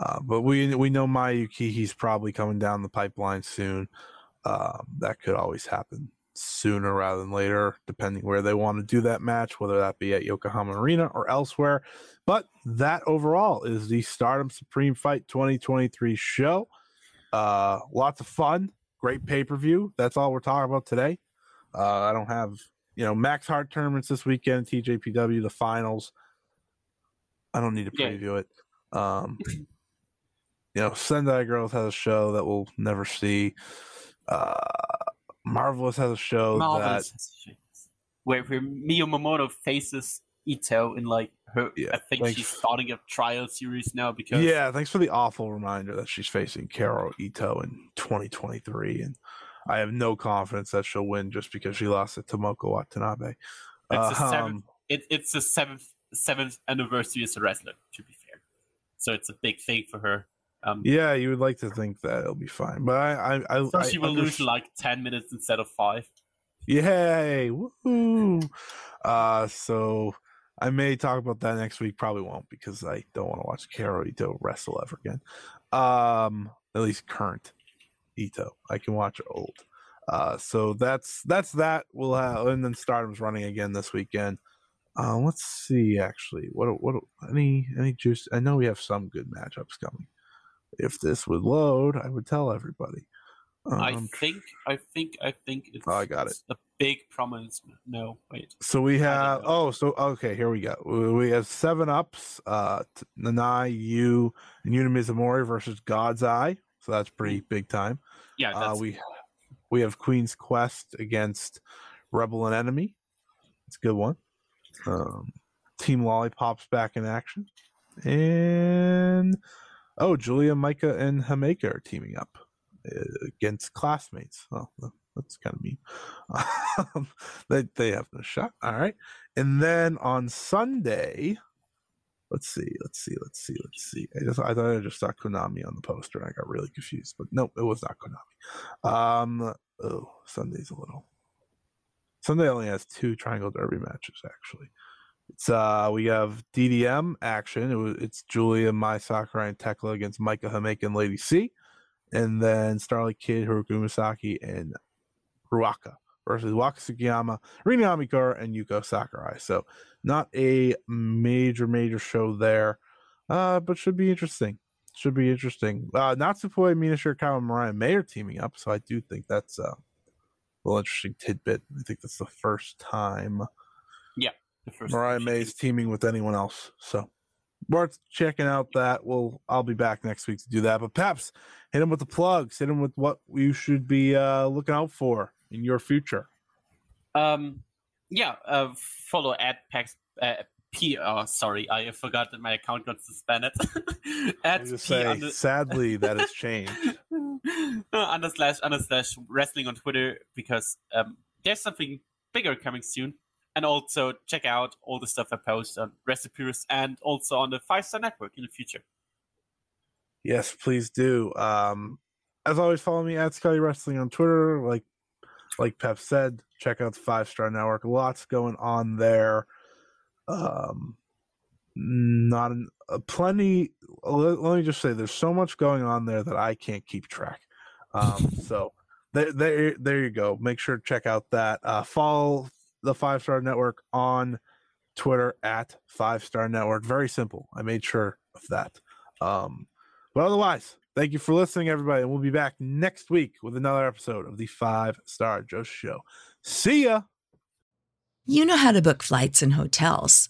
uh, but we we know Mayuki, he's probably coming down the pipeline soon. Uh, that could always happen sooner rather than later, depending where they want to do that match, whether that be at Yokohama Arena or elsewhere. But that overall is the Stardom Supreme Fight twenty twenty-three show. Uh, lots of fun, great pay-per-view. That's all we're talking about today. Uh, I don't have, you know, Max Hard tournaments this weekend, T J P W, the finals. I don't need to preview yeah. it. Um, you know, Sendai Girls has a show that we'll never see. Uh, Marvelous has a show Marvelous that... has a show. Where, where Miyu Momoto faces Ito in, like, her... Yeah, I think thanks. She's starting a trial series now because... Yeah, thanks for the awful reminder that she's facing Kaoru Ito in twenty twenty-three. And I have no confidence that she'll win just because she lost to Momoko Watanabe. It's uh, a seventh... Um, it, it's the seventh... seventh anniversary as a wrestler, to be fair, so it's a big thing for her. Um, yeah, you would like to think that it'll be fine, but I, I, I so she I will under- lose like ten minutes instead of five. Yay! Woo! Uh, so I may talk about that next week. Probably won't, because I don't want to watch Kaoru Ito wrestle ever again. Um, at least current Ito, I can watch old. Uh, so that's that's that. We'll have, and then Stardom's running again this weekend. Uh, let's see. Actually, what what any any juice? I know we have some good matchups coming. If this would load, I would tell everybody. Um, I think I think I think it's. Oh, I got it. A big prominence. No, wait. So we have. Oh, so okay. Here we go. We have seven ups. Uh, Nanai, you, and Yuna Mizumori versus God's Eye. So that's pretty big time. Yeah. That's- uh, we we have Queen's Quest against Rebel and Enemy. It's a good one. Um, Team Lollipop's back in action, and oh, Giulia, Maika, and Himeka are teaming up against classmates. Oh, that's kind of mean. Um, they they have no shot. All right, and then on Sunday, let's see, let's see, let's see, let's see. I just I thought I just saw Konami on the poster, and I got really confused. But no, it was not Konami. Um, oh, Sunday's a little. Sunday only has two Triangle Derby matches, actually. It's uh, we have D D M action. It was, it's Giulia, Mai Sakurai, and Thekla against Maika, Himeka, and Lady C. And then Starlight Kid, Hiroki Masaki, and Ruaka versus Waka Tsukiyama, Rina Amikura, and Yuko Sakurai. So not a major, major show there, uh, but should be interesting. Should be interesting. Uh, Natsupoi, Mina Shirakawa, and Mariah May are teaming up, so I do think that's... Uh, Well, interesting tidbit. I think that's the first time. Yeah, the first Mariah time. May's teaming with anyone else, so worth checking out. That we'll I'll be back next week to do that. But Peps, hit him with the plugs. Hit him with what you should be uh, looking out for in your future. Um, yeah. Uh, follow at Peps. Uh, P. Oh, sorry, I forgot that my account got suspended. At P say, under- sadly, that has changed. under slash under slash wrestling on Twitter, because um, there's something bigger coming soon, and also check out all the stuff I post on Recipes and also on the Five Star Network in the future. Yes, please do. Um, As always, follow me at Scully Wrestling on Twitter. Like like Pep said, check out the Five Star Network. Lots going on there. Um, not an, uh, plenty. Let, let me just say, there's so much going on there that I can't keep track. Um, so there, there, there you go. Make sure to check out that. Uh, follow the Five Star Network on Twitter at Five Star Network. Very simple. I made sure of that. Um, but otherwise, thank you for listening, everybody. And we'll be back next week with another episode of the Five Star Joe Show. See ya. You know how to book flights and hotels.